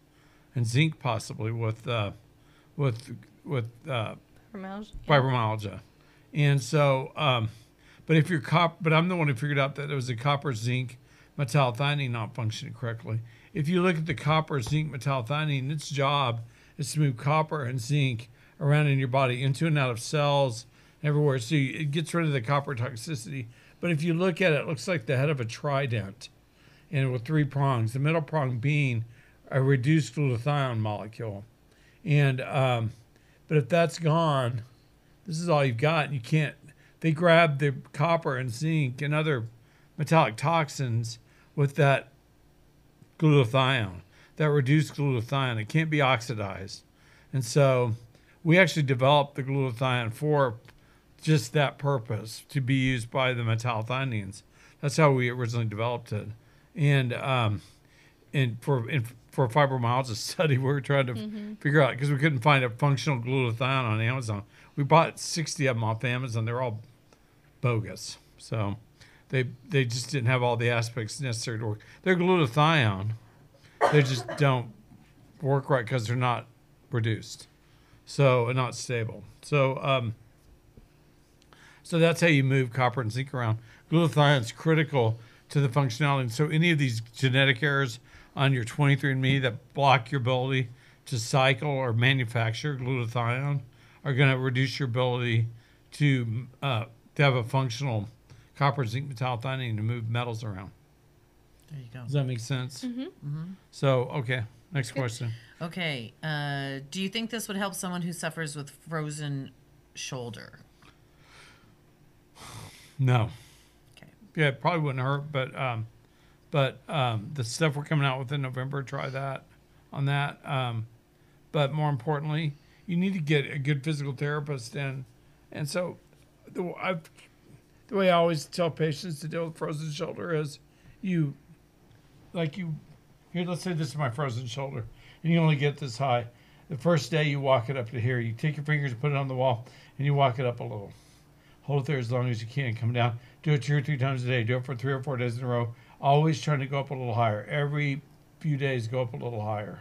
and zinc possibly, with uh, with with uh, fibromyalgia. fibromyalgia. And so, um, but if you're copper, but I'm the one who figured out that it was the copper, zinc, metal-thionine not functioning correctly. If you look at the copper, zinc, metal-thionine, its job is to move copper and zinc around in your body, into and out of cells, everywhere. So you, it gets rid of the copper toxicity. But if you look at it, it looks like the head of a trident and with three prongs, the middle prong being a reduced glutathione molecule. And um, but if that's gone, this is all you've got. And you can't, they grab the copper and zinc and other metallic toxins with that glutathione, that reduced glutathione. It can't be oxidized. And so we actually developed the glutathione for just that purpose, to be used by the metal-thionines. That's how we originally developed it, and um, and for in for a fibromyalgia study, we were trying to mm-hmm. figure out, because we couldn't find a functional glutathione on Amazon. We bought sixty of them off Amazon. They're all bogus. So they they just didn't have all the aspects necessary to work. They're glutathione. They just don't work right because they're not reduced, so and not stable. So um, so that's how you move copper and zinc around. Glutathione is critical to the functionality. And so any of these genetic errors on your twenty-three and me that block your ability to cycle or manufacture glutathione are going to reduce your ability to uh, to have a functional copper, zinc, methylthionine to move metals around. There you go. Does that make sense? Mm-hmm. Mm-hmm. So, okay, next Good. question. Okay, uh, do you think this would help someone who suffers with frozen shoulder? No. Okay. Yeah, it probably wouldn't hurt, but um, but um, the stuff we're coming out with in November, try that on that. Um, but more importantly, you need to get a good physical therapist in. And so the, I've, the way I always tell patients to deal with frozen shoulder is you, like you, here, let's say this is my frozen shoulder, and you only get this high. The first day you walk it up to here. You take your fingers, put it on the wall, and you walk it up a little. Hold it there as long as you can. Come down. Do it two or three times a day. Do it for three or four days in a row. Always trying to go up a little higher. Every few days, go up a little higher.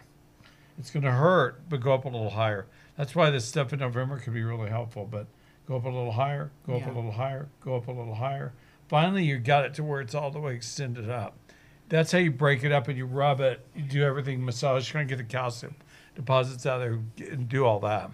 It's going to hurt, but go up a little higher. That's why this stuff in November could be really helpful. But go up a little higher, go yeah. up a little higher, go up a little higher. Finally, you got it to where it's all the way extended up. That's how you break it up, and you rub it. You do everything, massage, trying to get the calcium deposits out of there and do all that.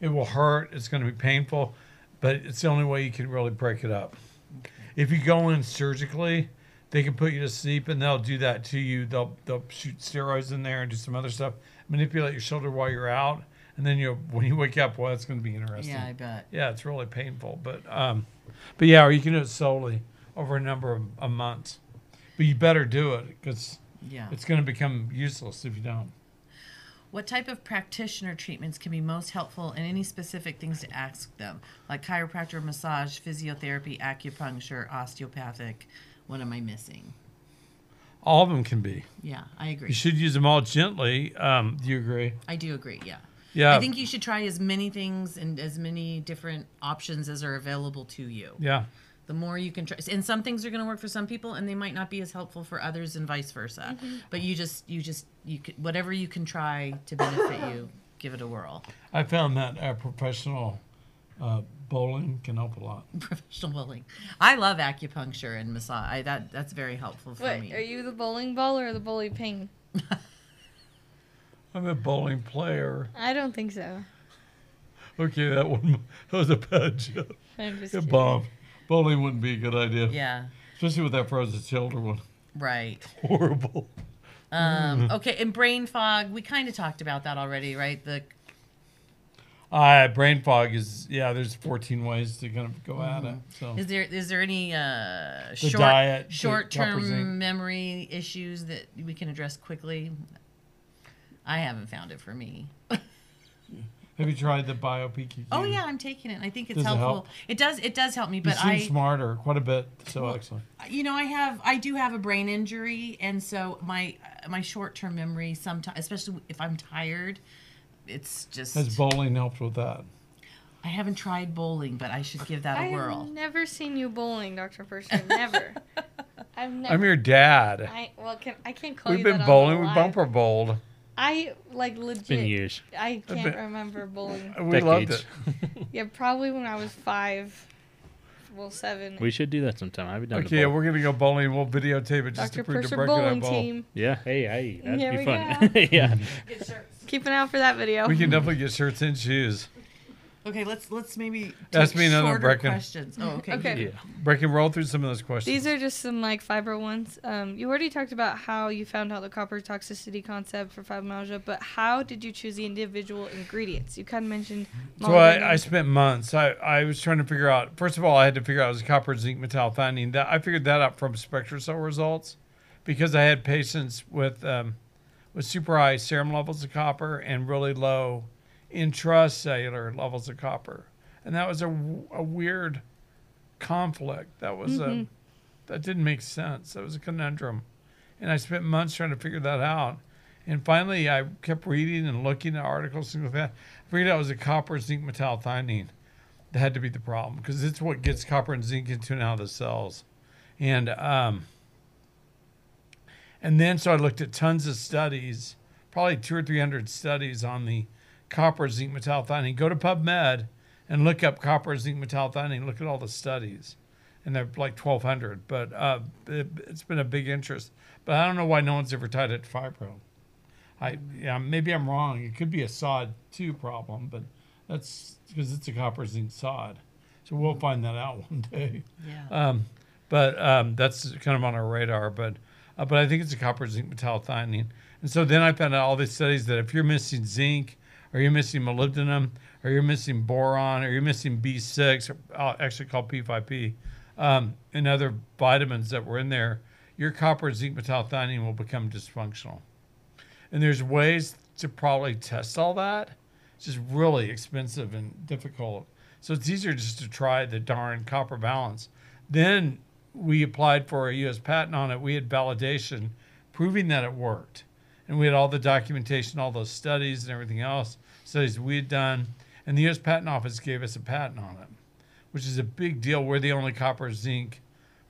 It will hurt. It's going to be painful. But it's the only way you can really break it up. Okay. If you go in surgically, they can put you to sleep, and they'll do that to you. They'll they'll shoot steroids in there and do some other stuff, manipulate your shoulder while you're out, and then you when you wake up, well, that's going to be interesting. Yeah, I bet. Yeah, it's really painful, but um, but yeah, or you can do it solely over a number of, of months, but you better do it because yeah. it's going to become useless if you don't. What type of practitioner treatments can be most helpful, and any specific things to ask them, like chiropractor, massage, physiotherapy, acupuncture, osteopathic? What am I missing? All of them can be. Yeah, I agree. You should use them all gently. Um, do you agree? I do agree, yeah. Yeah. I think you should try as many things and as many different options as are available to you. Yeah. The more you can try. And some things are going to work for some people, and they might not be as helpful for others, and vice versa. Mm-hmm. But you just, you just, you could, whatever you can try to benefit you, give it a whirl. I found that our professional uh, bowling can help a lot. Professional bowling. I love acupuncture and massage. I, that that's very helpful for Wait, me. Are you the bowling ball or the bowling pin? I'm a bowling player. I don't think so. Okay, that one that was a bad joke. I'm just kidding. Bomb. Bowling wouldn't be a good idea. Yeah. Especially with that frozen shoulder one. Right. Horrible. Um, okay, and brain fog. We kind of talked about that already, right? The uh, brain fog is yeah. There's fourteen ways to kind of go mm-hmm. at it. So is there is there any uh, the short diet, short term memory issues that we can address quickly? I haven't found it for me. Have you tried the BioPQQ? Oh yeah, I'm taking it. I think it's does helpful. It, help? it does. It does help me, but you seem I smarter quite a bit. So well, excellent. You know, I have. I do have a brain injury, and so my my short term memory sometimes, especially if I'm tired, it's just. Has bowling helped with that? I haven't tried bowling, but I should give that a I whirl. I've never seen you bowling, Doctor Person. Never. I've never. I'm your dad. I well, can I can't call We've you. We've been that bowling. We bumper bowled. I like legit. Been years. I can't been, remember bowling. We loved it. Yeah, probably when I was five, well seven. We should do that sometime. I've done. Okay, yeah, we're gonna go bowling. We'll videotape it just Doctor to prove to Brecken bowling bowl. Team. Yeah, hey, hey, that'd Here be fun. yeah. Get shirts. Keep an eye out for that video. We can definitely get shirts and shoes. Okay, let's let's maybe ask me another Brecken questions. Oh, okay. Okay. Yeah. Brecken, roll through some of those questions. These are just some like fibro ones. Um, you already talked about how you found out the copper toxicity concept for fibromyalgia, but how did you choose the individual ingredients? You kind of mentioned. So I, I spent months. I I was trying to figure out. First of all, I had to figure out it was copper, zinc, methylthionine. That I figured that out from SpectraCell results, because I had patients with um, with super high serum levels of copper and really low intracellular levels of copper, and that was a, a weird conflict. That was mm-hmm. a that didn't make sense. That was a conundrum, and I spent months trying to figure that out. And finally, I kept reading and looking at articles, things like that. I figured out it was a copper, zinc, methylthionine. That had to be the problem, because it's what gets copper and zinc into and out of the cells. And um, and then so I looked at tons of studies, probably two or three hundred studies on the copper, zinc, methylthionine. Go to PubMed and look up copper, zinc, methylthionine. Look at all the studies, and they're like twelve hundred. But uh, it, it's been a big interest. But I don't know why no one's ever tied it to fibro. I yeah, maybe I'm wrong. It could be a S O D two problem, but that's because it's a copper zinc sod. So we'll find that out one day. Yeah. Um, but um, that's kind of on our radar. But uh, but I think it's a copper zinc methylthionine. And so then I found out all these studies that if you're missing zinc, or you're missing molybdenum, or you're missing boron, or you're missing B six, or uh, actually called P five P, um, and other vitamins that were in there, your copper zinc methylthionine will become dysfunctional. And there's ways to probably test all that. It's just really expensive and difficult. So it's easier just to try the darn Copper Balance. Then we applied for a U S patent on it. We had validation proving that it worked. And we had all the documentation, all those studies and everything else, studies we had done. And the U S Patent Office gave us a patent on it, which is a big deal. We're the only copper, zinc,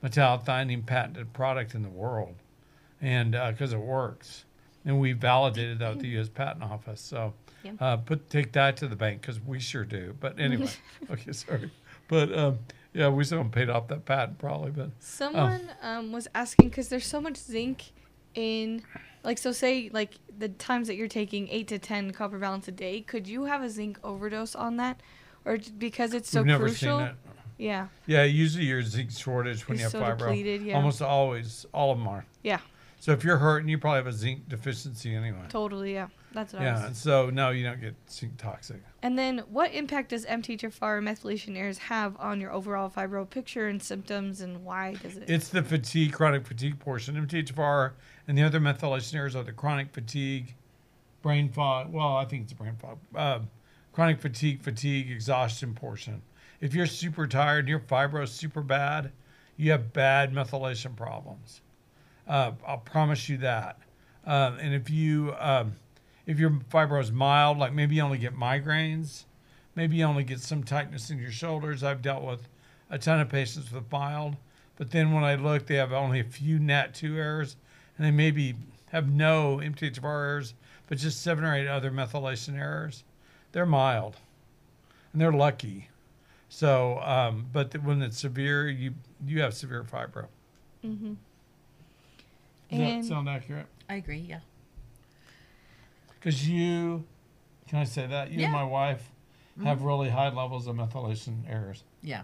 methylthionine patented product in the world, and because uh, it works. And we validated that with the U S Patent Office. So yeah. uh, put take that to the bank, because we sure do. But anyway, okay, sorry. But um, yeah, we still haven't paid off that patent probably. But Someone um, um, was asking, because there's so much zinc in, like, so say, like, the times that you're taking eight to ten Copper Balance a day, could you have a zinc overdose on that? Or because it's so never crucial? Seen it. Yeah. Yeah, usually your zinc shortage when it's you have so fibro. Depleted, yeah. Almost always, all of them are. Yeah. So if you're hurting, you probably have a zinc deficiency anyway. Totally, yeah. That's what yeah, I was Yeah, so no, you don't get zinc toxic. And then what impact does M T H F R methylation errors have on your overall fibro picture and symptoms, and why does it? It's the fatigue, chronic fatigue portion. M T H F R and the other methylation errors are the chronic fatigue, brain fog. Well, I think it's brain fog. Uh, chronic fatigue, fatigue, exhaustion portion. If you're super tired and your fibro is super bad, you have bad methylation problems. Uh, I'll promise you that. Um, and if you um, if your fibro is mild, like maybe you only get migraines, maybe you only get some tightness in your shoulders. I've dealt with a ton of patients with mild, but then when I look, they have only a few N A T two errors, and they maybe have no M T H F R errors, but just seven or eight other methylation errors. They're mild, and they're lucky. So, um, but the, when it's severe, you you have severe fibro. Mm-hmm. Does and that sound accurate? I agree, yeah. Because you, can I say that? You yeah. and my wife have mm-hmm. really high levels of methylation errors. Yeah.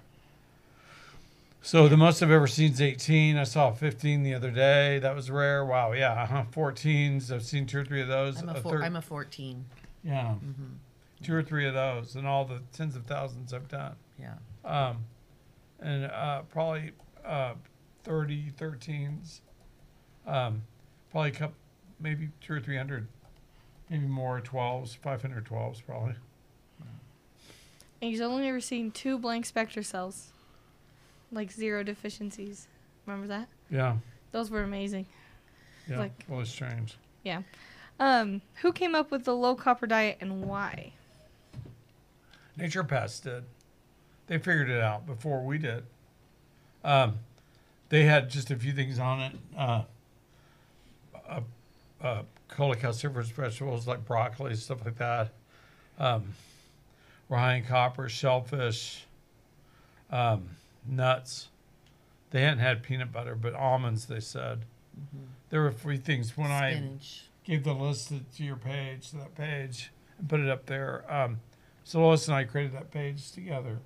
So the most I've ever seen is eighteen. I saw fifteen the other day. That was rare. Wow, yeah. Uh-huh. fourteens. I've seen two or three of those. I'm a, four, a I'm a fourteen. Yeah. Mm-hmm. Two or three of those and all the tens of thousands I've done. Yeah. Um, and uh, probably uh, thirty, thirteens. Um, probably a couple, maybe two or three hundred, maybe more twelves, five hundred twelves probably. And he's only ever seen two blank spectra cells, like zero deficiencies. Remember that? Yeah. Those were amazing. Yeah. Like, well, it's strange. Yeah. Um, who came up with the low copper diet and why? Naturopaths did. They figured it out before we did. Um, they had just a few things on it. Uh, Uh, uh, cholecalciferous vegetables like broccoli, stuff like that, um, were high in copper, shellfish, um, nuts. They hadn't had peanut butter, but almonds, they said. Mm-hmm. There were three things. When Spinach. I gave the list to your page, to that page, and put it up there, um, so Lois and I created that page together.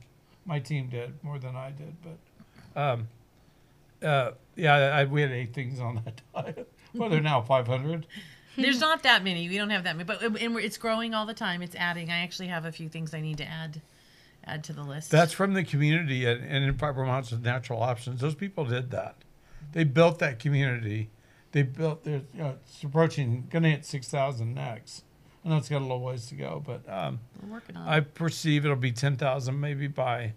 My team did, more than I did, but um, uh, yeah, I, I, we had eight things on that diet. Well, they're now five hundred. There's not that many. We don't have that many, but and we're, it's growing all the time. It's adding. I actually have a few things I need to add add to the list. That's from the community and, and in Fibromyalgia with Natural Options. Those people did that. They built that community. They built their, you know, it's approaching, going to hit six thousand next. I know it's got a little ways to go, but um, we're working on it. I perceive it'll be ten thousand maybe by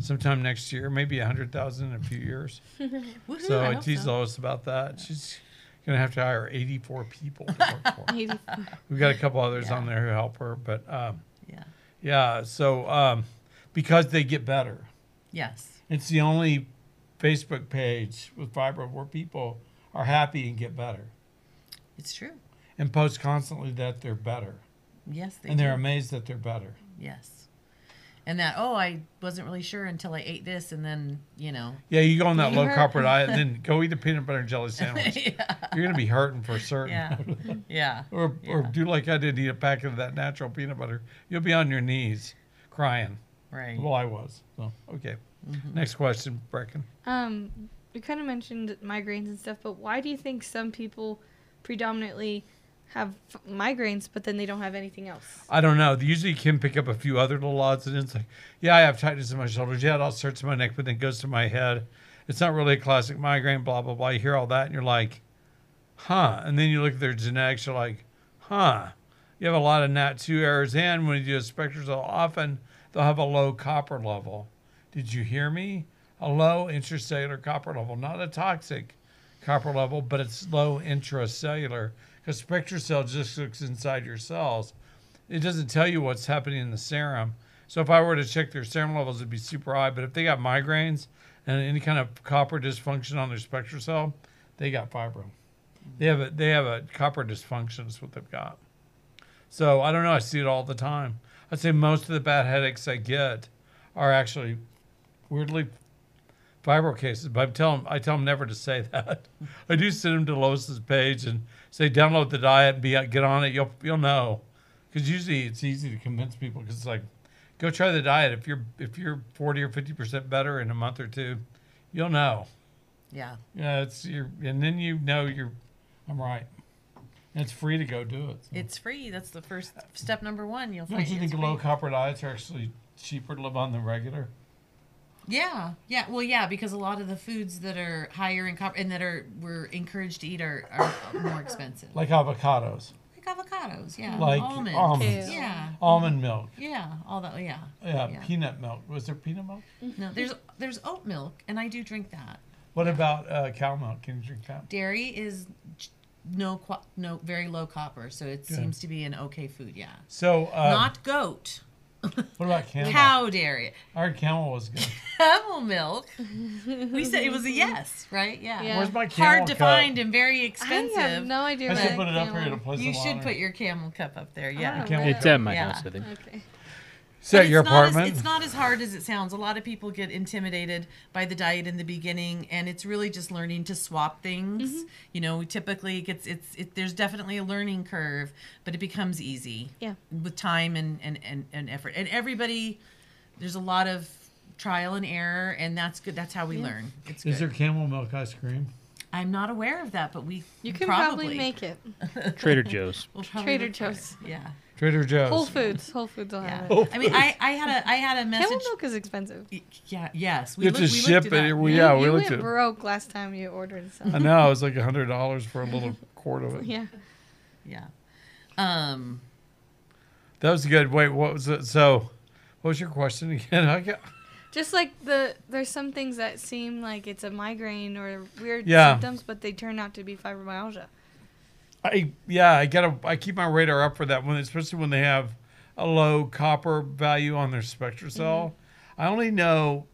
sometime next year, maybe one hundred thousand in a few years. So I, I tease so. Lois about that. She's... going to have to hire eighty-four people to work for her. We've got a couple others yeah. on there who help her, but um, yeah, yeah. So um, because they get better. Yes. It's the only Facebook page with Fibro where people are happy and get better. It's true. And post constantly that they're better. Yes, they and do. They're amazed that they're better. Yes. And that, oh, I wasn't really sure until I ate this, and then, you know. Yeah, you go on that low-carb diet, and then go eat a peanut butter and jelly sandwich. yeah. You're going to be hurting for certain. Yeah. yeah. Or, yeah. or do like I did, eat a packet of that natural peanut butter. You'll be on your knees crying. Right. Well, I was. So, okay. Mm-hmm. Next question, Brecken. Um, you kind of mentioned migraines and stuff, but why do you think some people predominantly have migraines, but then they don't have anything else? I don't know. They usually can pick up a few other little odds and ends. Like, yeah, I have tightness in my shoulders. Yeah, it all starts in my neck, but then it goes to my head. It's not really a classic migraine, blah, blah, blah. You hear all that, and you're like, huh. And then you look at their genetics, you're like, huh. You have a lot of N A T two errors, and when you do a SpectraCell, often they'll have a low copper level. Did you hear me? A low intracellular copper level. Not a toxic copper level, but it's low intracellular. Because SpectraCell just looks inside your cells. It doesn't tell you what's happening in the serum. So if I were to check their serum levels, it'd be super high. But if they got migraines and any kind of copper dysfunction on their SpectraCell, they got fibro. They have a, they have a copper dysfunction is what they've got. So I don't know. I see it all the time. I'd say most of the bad headaches I get are actually weirdly fibro cases, but I tell them, I tell them never to say that. I do send them to Lois's page and say, download the diet and be, get on it. You'll you'll know, because usually it's easy to convince people. Because it's like, go try the diet. If you're if you're forty or fifty percent better in a month or two, you'll know. Yeah. Yeah. It's your and then you know you're. I'm right. And it's free to go do it. So. It's free. That's the first step number one. You'll find. Don't you think low copper diets are actually cheaper to live on than regular? Yeah, yeah, well, yeah, because a lot of the foods that are higher in copper and that are we're encouraged to eat are, are more expensive. Like avocados. Like avocados, yeah. Like almonds. almonds. Yeah. Almond milk. Yeah, all that, yeah. yeah. Yeah, peanut milk. Was there peanut milk? No, there's there's oat milk, and I do drink that. What yeah. about uh, cow milk? Can you drink that? Dairy is no, no very low copper, so it Good. seems to be an okay food, yeah. So uh, not goat. What about camel? Cow dairy. Our camel was good. Camel milk. We said it was a yes, right? Yeah. yeah. Where's my camel Hard to cup? Find and very expensive. I have no idea. I should put it up here to place You should put your camel cup up there. Yeah. It's at my house, I think. Okay. So at your apartment. As, it's not as hard as it sounds. A lot of people get intimidated by the diet in the beginning, and it's really just learning to swap things. Mm-hmm. You know, typically it gets it's it, there's definitely a learning curve, but it becomes easy. Yeah. With time and and and, and effort, and everybody, there's a lot of trial and error, and that's good. That's how we yeah. learn. It's good. Is there camel milk ice cream? I'm not aware of that, but we you can probably, probably make it. Trader Joe's. We'll Trader Joe's. It. Yeah. Trader Joe's. Whole Foods. Whole Foods will have yeah. it. I mean, I, I had a I had a message. Camel milk is expensive. Yeah. Yes. We looked, we ship looked it. That. We, yeah. You, we you looked went it. broke last time you ordered something. I know. It was like a hundred dollars for a little quart of it. Yeah. Yeah. Um. That was good. Wait, what was it? So, what was your question again? I got. Just like the there's some things that seem like it's a migraine or weird yeah. symptoms, but they turn out to be fibromyalgia. I, yeah, I gotta. I keep my radar up for that one, especially when they have a low copper value on their SpectraCell. Mm-hmm. I only know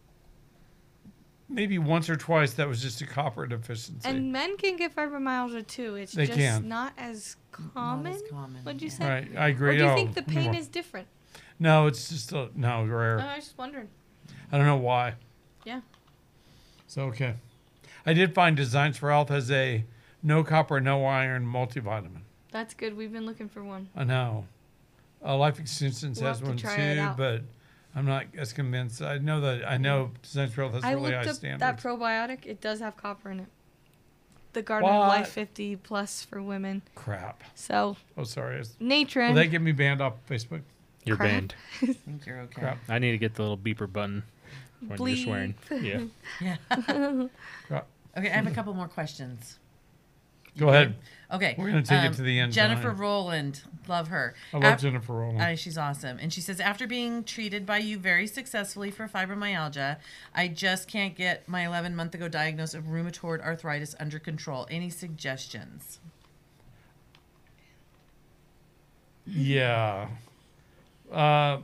maybe once or twice that was just a copper deficiency. And men can get fibromyalgia too. It's they just can. not as common. Not as common. What'd you yeah. say? Right, I agree. Or do you oh, think the pain is different? No, it's just a, no rare. No, I just wondered. I don't know why. Yeah. So okay, I did find Designs for Health has a no copper, no iron multivitamin. That's good. We've been looking for one. I know. Uh, Life Extensions we'll has one too, but I'm not as convinced. I know that I know Designs for Health has I really high standards. I looked up that probiotic. It does have copper in it. The Garden what? of Life fifty plus for women. Crap. So. Oh, sorry. Natron. Will they get me banned off Facebook? You're Crap. banned. I think you're okay. Crap. I need to get the little beeper button when Bleep. you're swearing. Yeah. yeah. Okay, I have a couple more questions. Go ahead. Okay. We're going to take um, it to the end. Jennifer time. Rowland. Love her. I love after, Jennifer Rowland. Uh, she's awesome. And she says, after being treated by you very successfully for fibromyalgia, I just can't get my eleven-month-ago diagnosis of rheumatoid arthritis under control. Any suggestions? Yeah. Uh,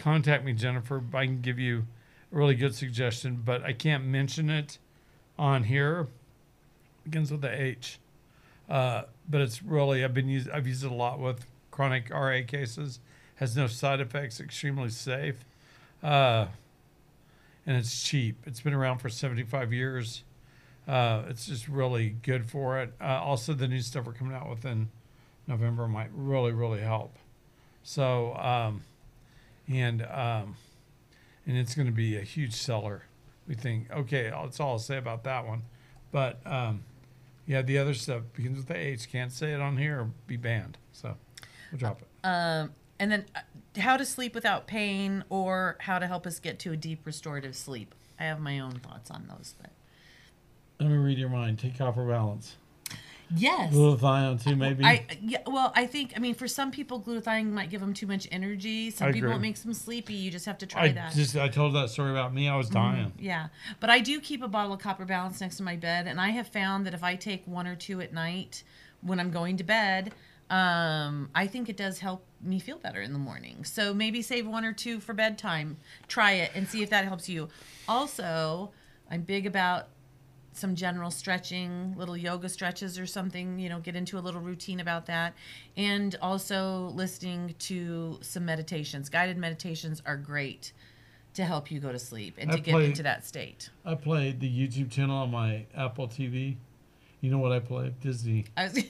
contact me, Jennifer. I can give you a really good suggestion, but I can't mention it on here. Begins with the H. Uh, but it's really, I've been used, I've used it a lot with chronic R A cases, has no side effects, extremely safe, uh, and it's cheap. It's been around for seventy-five years. Uh, it's just really good for it. Uh, also, the new stuff we're coming out with in November might really, really help. So, um, and, um, and it's going to be a huge seller, we think. Okay, that's all I'll say about that one. But, um, yeah, the other stuff begins with the H. Can't say it on here or be banned. So we'll drop it. Um, and then uh, how to sleep without pain, or how to help us get to a deep restorative sleep. I have my own thoughts on those. But let me read your mind. Take Copper Balance. Yes. Glutathione too, maybe? I, I, yeah, well, I think, I mean, for some people, glutathione might give them too much energy. Some I people agree. It makes them sleepy. You just have to try I that. Just, I told that story about me. I was dying. Mm-hmm. Yeah. But I do keep a bottle of Copper Balance next to my bed, and I have found that if I take one or two at night when I'm going to bed, um, I think it does help me feel better in the morning. So maybe save one or two for bedtime. Try it and see if that helps you. Also, I'm big about some general stretching, little yoga stretches or something, you know, get into a little routine about that. And also listening to some meditations. Guided meditations are great to help you go to sleep and I to played, get into that state. I played the YouTube channel on my Apple T V. You know what I played? Disney. I was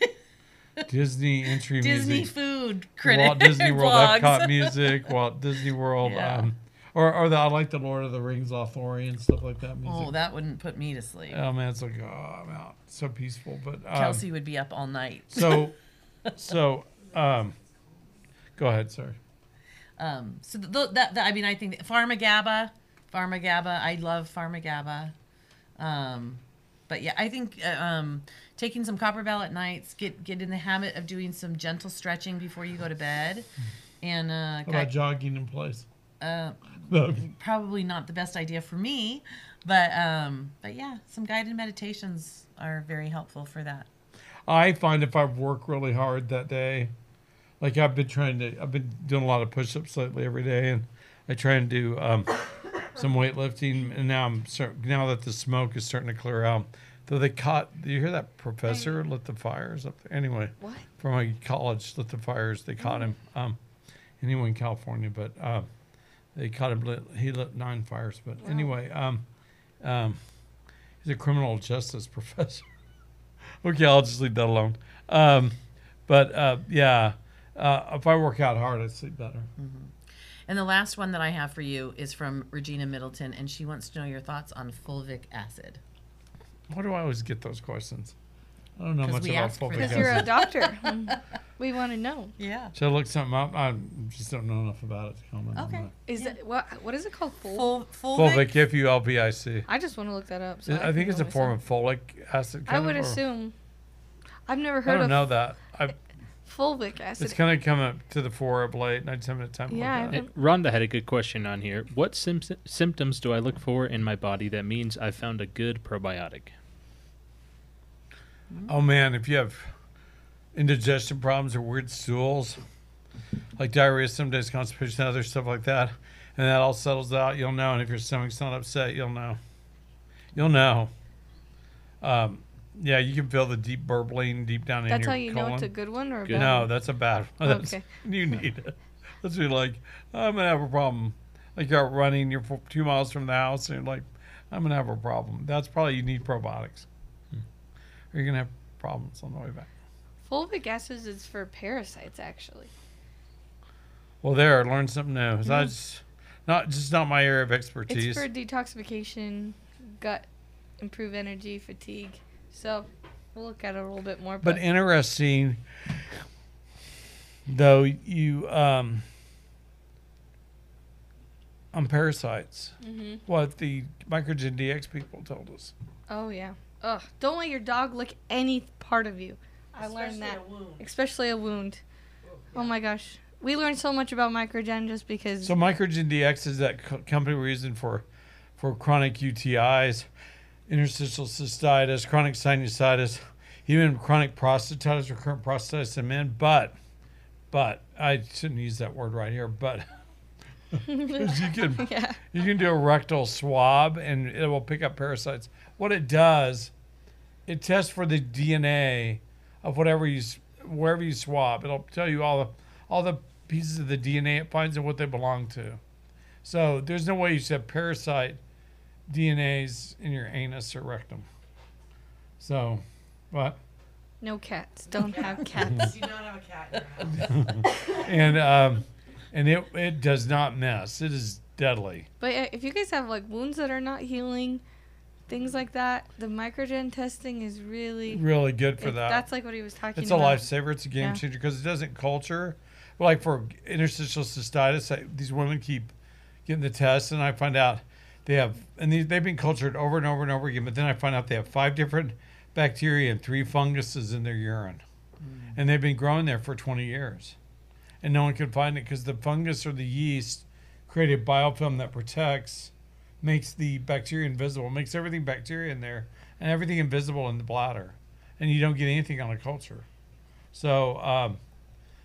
Disney entry Disney music. Disney food critic. Walt Disney World Epcot music, Walt Disney World. Yeah. Um, Or, or the, I like the Lord of the Rings authority and stuff like that music. Oh, that wouldn't put me to sleep. Oh, man, it's like, oh, I'm out. It's so peaceful. But um, Kelsey would be up all night. so, so, um, go ahead, sorry. Um, so, the, that, that I mean, I think that PharmaGABA, PharmaGABA, I love PharmaGABA. Um, but, yeah, I think uh, um, taking some Copper Bell at nights, get, get in the habit of doing some gentle stretching before you go to bed. And, uh, What about jogging in place? Uh, probably not the best idea for me, but um, but yeah, some guided meditations are very helpful for that. I find if I work really hard that day, like I've been trying to, I've been doing a lot of push-ups lately every day, and I try and do um, some weightlifting. And now I'm start, now that the smoke is starting to clear out. Though they caught, do you hear that professor hey. lit the fires up there? Anyway, what? From my college lit the fires. They caught him. Um, anyway, in California, but. Um, They caught him, lit, he lit nine fires. But wow. anyway, um, um, he's a criminal justice professor. Okay, I'll just leave that alone. Um, but uh, yeah, uh, if I work out hard, I sleep better. Mm-hmm. And the last one that I have for you is from Regina Middleton, and she wants to know your thoughts on fulvic acid. Why do I always get those questions? I don't know much about fulvic acid. Because you're a doctor. We want to know. Yeah. Should I look something up? I just don't know enough about it to comment on that. Okay. Is yeah. it, what, what is it called? Ful Ful fulvic? Fulvic, F U L V I C. I just want to look that up. So it, I, I think it's a form of folic acid. I would of, assume. I've never heard of I don't of know that. I've, fulvic acid. It's kind of come up to the fore of late, and I just haven't had time to yeah, look at it. Rhonda had a good question on here. What symptoms do I look for in my body that means I've found a good probiotic? Mm-hmm. Oh, man, if you have indigestion problems or weird stools, like diarrhea, some days constipation, other stuff like that, and that all settles out, you'll know. And if your stomach's not upset, you'll know. You'll know. Um, yeah, you can feel the deep burbling deep down in your colon. That's how you know it's a good one or a bad one? No, that's a bad one. That's, okay. You need it. That's be like, I'm going to have a problem. Like you're out running, you're two miles from the house, and you're like, I'm going to have a problem. That's probably you need probiotics. Or you're going to have problems on the way back. Fulvic acid is for parasites, actually. Well, there, learn something new. Mm-hmm. That's not just not my area of expertise. It's for detoxification, gut, improve energy, fatigue. So we'll look at it a little bit more. But, but interesting, though, you um, on parasites, mm-hmm. what the Microgen D X people told us. Oh yeah. Ugh, don't let your dog lick any part of you. I Especially learned that. A wound. Especially a wound. Oh, yeah. Oh my gosh. We learned so much about Microgen just because. So Microgen D X is that co company we're using for, for chronic U T Is, interstitial cystitis, chronic sinusitis, even chronic prostatitis, recurrent prostatitis in men. But, but I shouldn't use that word right here. But you can yeah. you can do a rectal swab and it will pick up parasites. What it does, it tests for the D N A of whatever you wherever you swab. It'll tell you all the all the pieces of the D N A it finds and what they belong to. So there's no way you should have parasite D N As in your anus or rectum. So, what? No cats. Don't have cats. Do not have a cat in your house. And, um, and it, it does not mess. It is deadly. But if you guys have, like, wounds that are not healing, things like that, the microgen testing is really... Really good for it, that. That's like what he was talking it's about. It's a lifesaver. It's a game yeah. changer because it doesn't culture. Like for interstitial cystitis, I, these women keep getting the test, and I find out they have... And they, they've been cultured over and over and over again, but then I find out they have five different bacteria and three funguses in their urine. Mm. And they've been growing there for twenty years. And no one could find it because the fungus or the yeast create a biofilm that protects, makes the bacteria invisible, makes everything bacteria in there and everything invisible in the bladder. And you don't get anything on a culture. So um,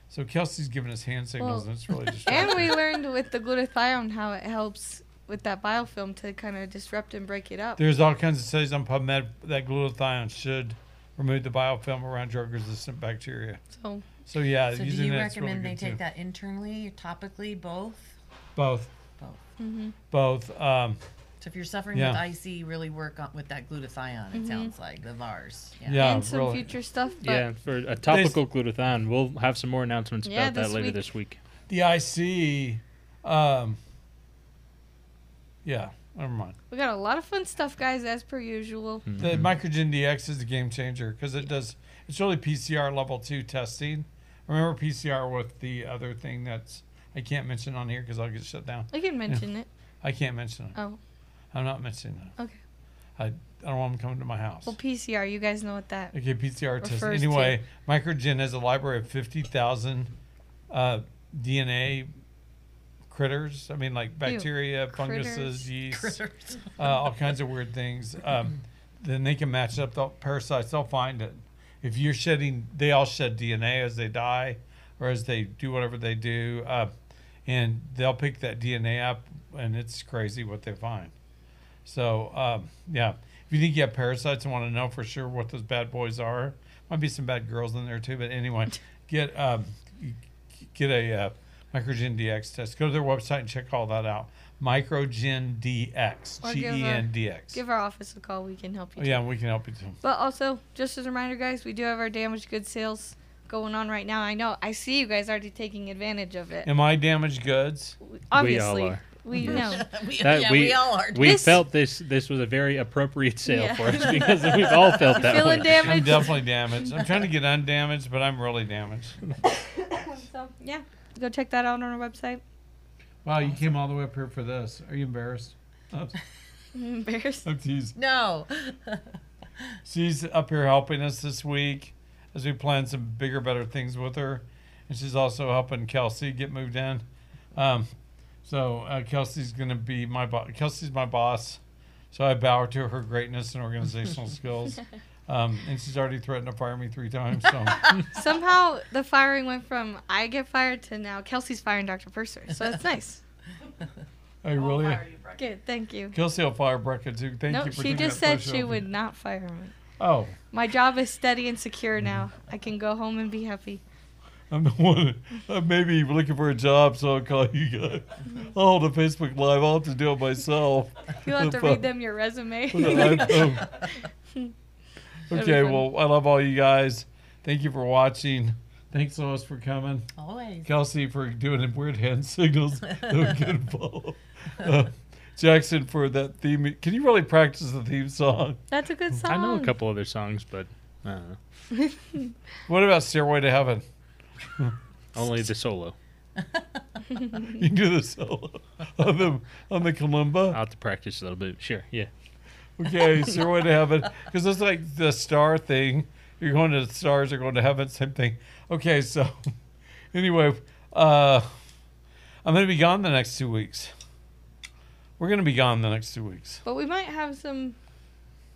so Kelsey's giving us hand signals, well, and it's really distracting. And we learned with the glutathione how it helps with that biofilm to kind of disrupt and break it up. There's all kinds of studies on PubMed that glutathione should remove the biofilm around drug-resistant bacteria. So, so yeah. So using do you recommend really they take too. that internally, topically, both? Both. Both. Mm-hmm. Both. Um, so if you're suffering yeah. with I C, really work on, with that glutathione, mm-hmm. it sounds like, the VARS. Yeah, yeah and some really. future stuff. But yeah, for a topical this, glutathione, we'll have some more announcements yeah, about that later week. this week. The I C, um, yeah, never mind. We got a lot of fun stuff, guys, as per usual. Mm-hmm. The Microgen D X is a game changer because it does, it's really P C R level two testing. Remember P C R with the other thing that's, I can't mention on here because I'll get shut down. I can mention yeah. it. I can't mention it. Oh. I'm not mentioning it. Okay. I, I don't want them coming to my house. Well, P C R, you guys know what that Okay, P C R test. Anyway, to. Microgen has a library of fifty thousand uh, D N A critters. I mean, like bacteria, Ew. funguses, critters. yeast, critters. uh, all kinds of weird things. Um, then they can match up the parasites. They'll find it. If you're shedding, they all shed D N A as they die or as they do whatever they do. Uh, and they'll pick that D N A up, and it's crazy what they find. So, um, yeah, if you think you have parasites and want to know for sure what those bad boys are, might be some bad girls in there too, but anyway, get um, get a uh, Microgen D X test. Go to their website and check all that out. Microgen D X, G E N D X. Give our office a call. We can help you too. Yeah, we can help you too. But also, just as a reminder, guys, we do have our damaged goods sales going on right now. I know. I see you guys already taking advantage of it. Am I damaged goods? Obviously. We all are. We know. we, that, yeah, we, we all are. We this, felt this This was a very appropriate sale yeah. for us because we've all felt you that feeling way. Damaged? I'm definitely damaged. I'm trying to get undamaged, but I'm really damaged. So, yeah. Go check that out on our website. Wow, you came all the way up here for this. Are you embarrassed? I'm embarrassed? I'm teased. No. She's up here helping us this week as we plan some bigger, better things with her. And she's also helping Kelsey get moved in. Um, so uh, Kelsey's going to be my boss. Kelsey's my boss. So I bow to her greatness and organizational skills. Um, and she's already threatened to fire me three times. So. Somehow the firing went from I get fired to now Kelsey's firing Doctor Purser. So that's nice. I really fire you, good. Thank you. Kelsey will fire Brecken too. Thank nope, you for she just said she would not fire me. Oh. My job is steady and secure now. I can go home and be happy. I'm the one. I may be looking for a job, so I'll call you guys. I'll hold a Facebook Live. I'll have to do it myself. You'll have to read I, them your resume. Okay, well, I love all you guys. Thank you for watching. Thanks, Lois, for coming. Always. Kelsey for doing weird hand signals that we couldn't follow. Uh, Jackson for that theme. Can you really practice the theme song? That's a good song. I know a couple other songs, but I don't know. What about Stairway to Heaven? Only the solo. You can do the solo on the, on the kalimba? I'll have to practice a little bit. Sure, yeah. Okay, so we're going to heaven. Because it's like the star thing. You're going to the stars, you're going to heaven, same thing. Okay, so anyway, uh, I'm going to be gone the next two weeks. We're going to be gone the next two weeks. But we might have some,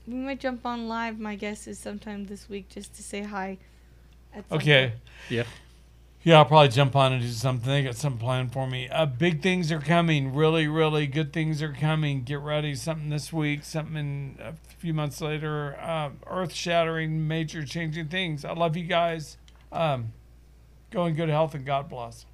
we might jump on live, my guess is sometime this week, just to say hi. At okay. Point. Yeah. Yeah, I'll probably jump on and do something. They got something planned for me. Uh, big things are coming. Really, really good things are coming. Get ready. Something this week. Something a few months later. Uh, earth-shattering, major changing things. I love you guys. Um, go in good health and God bless.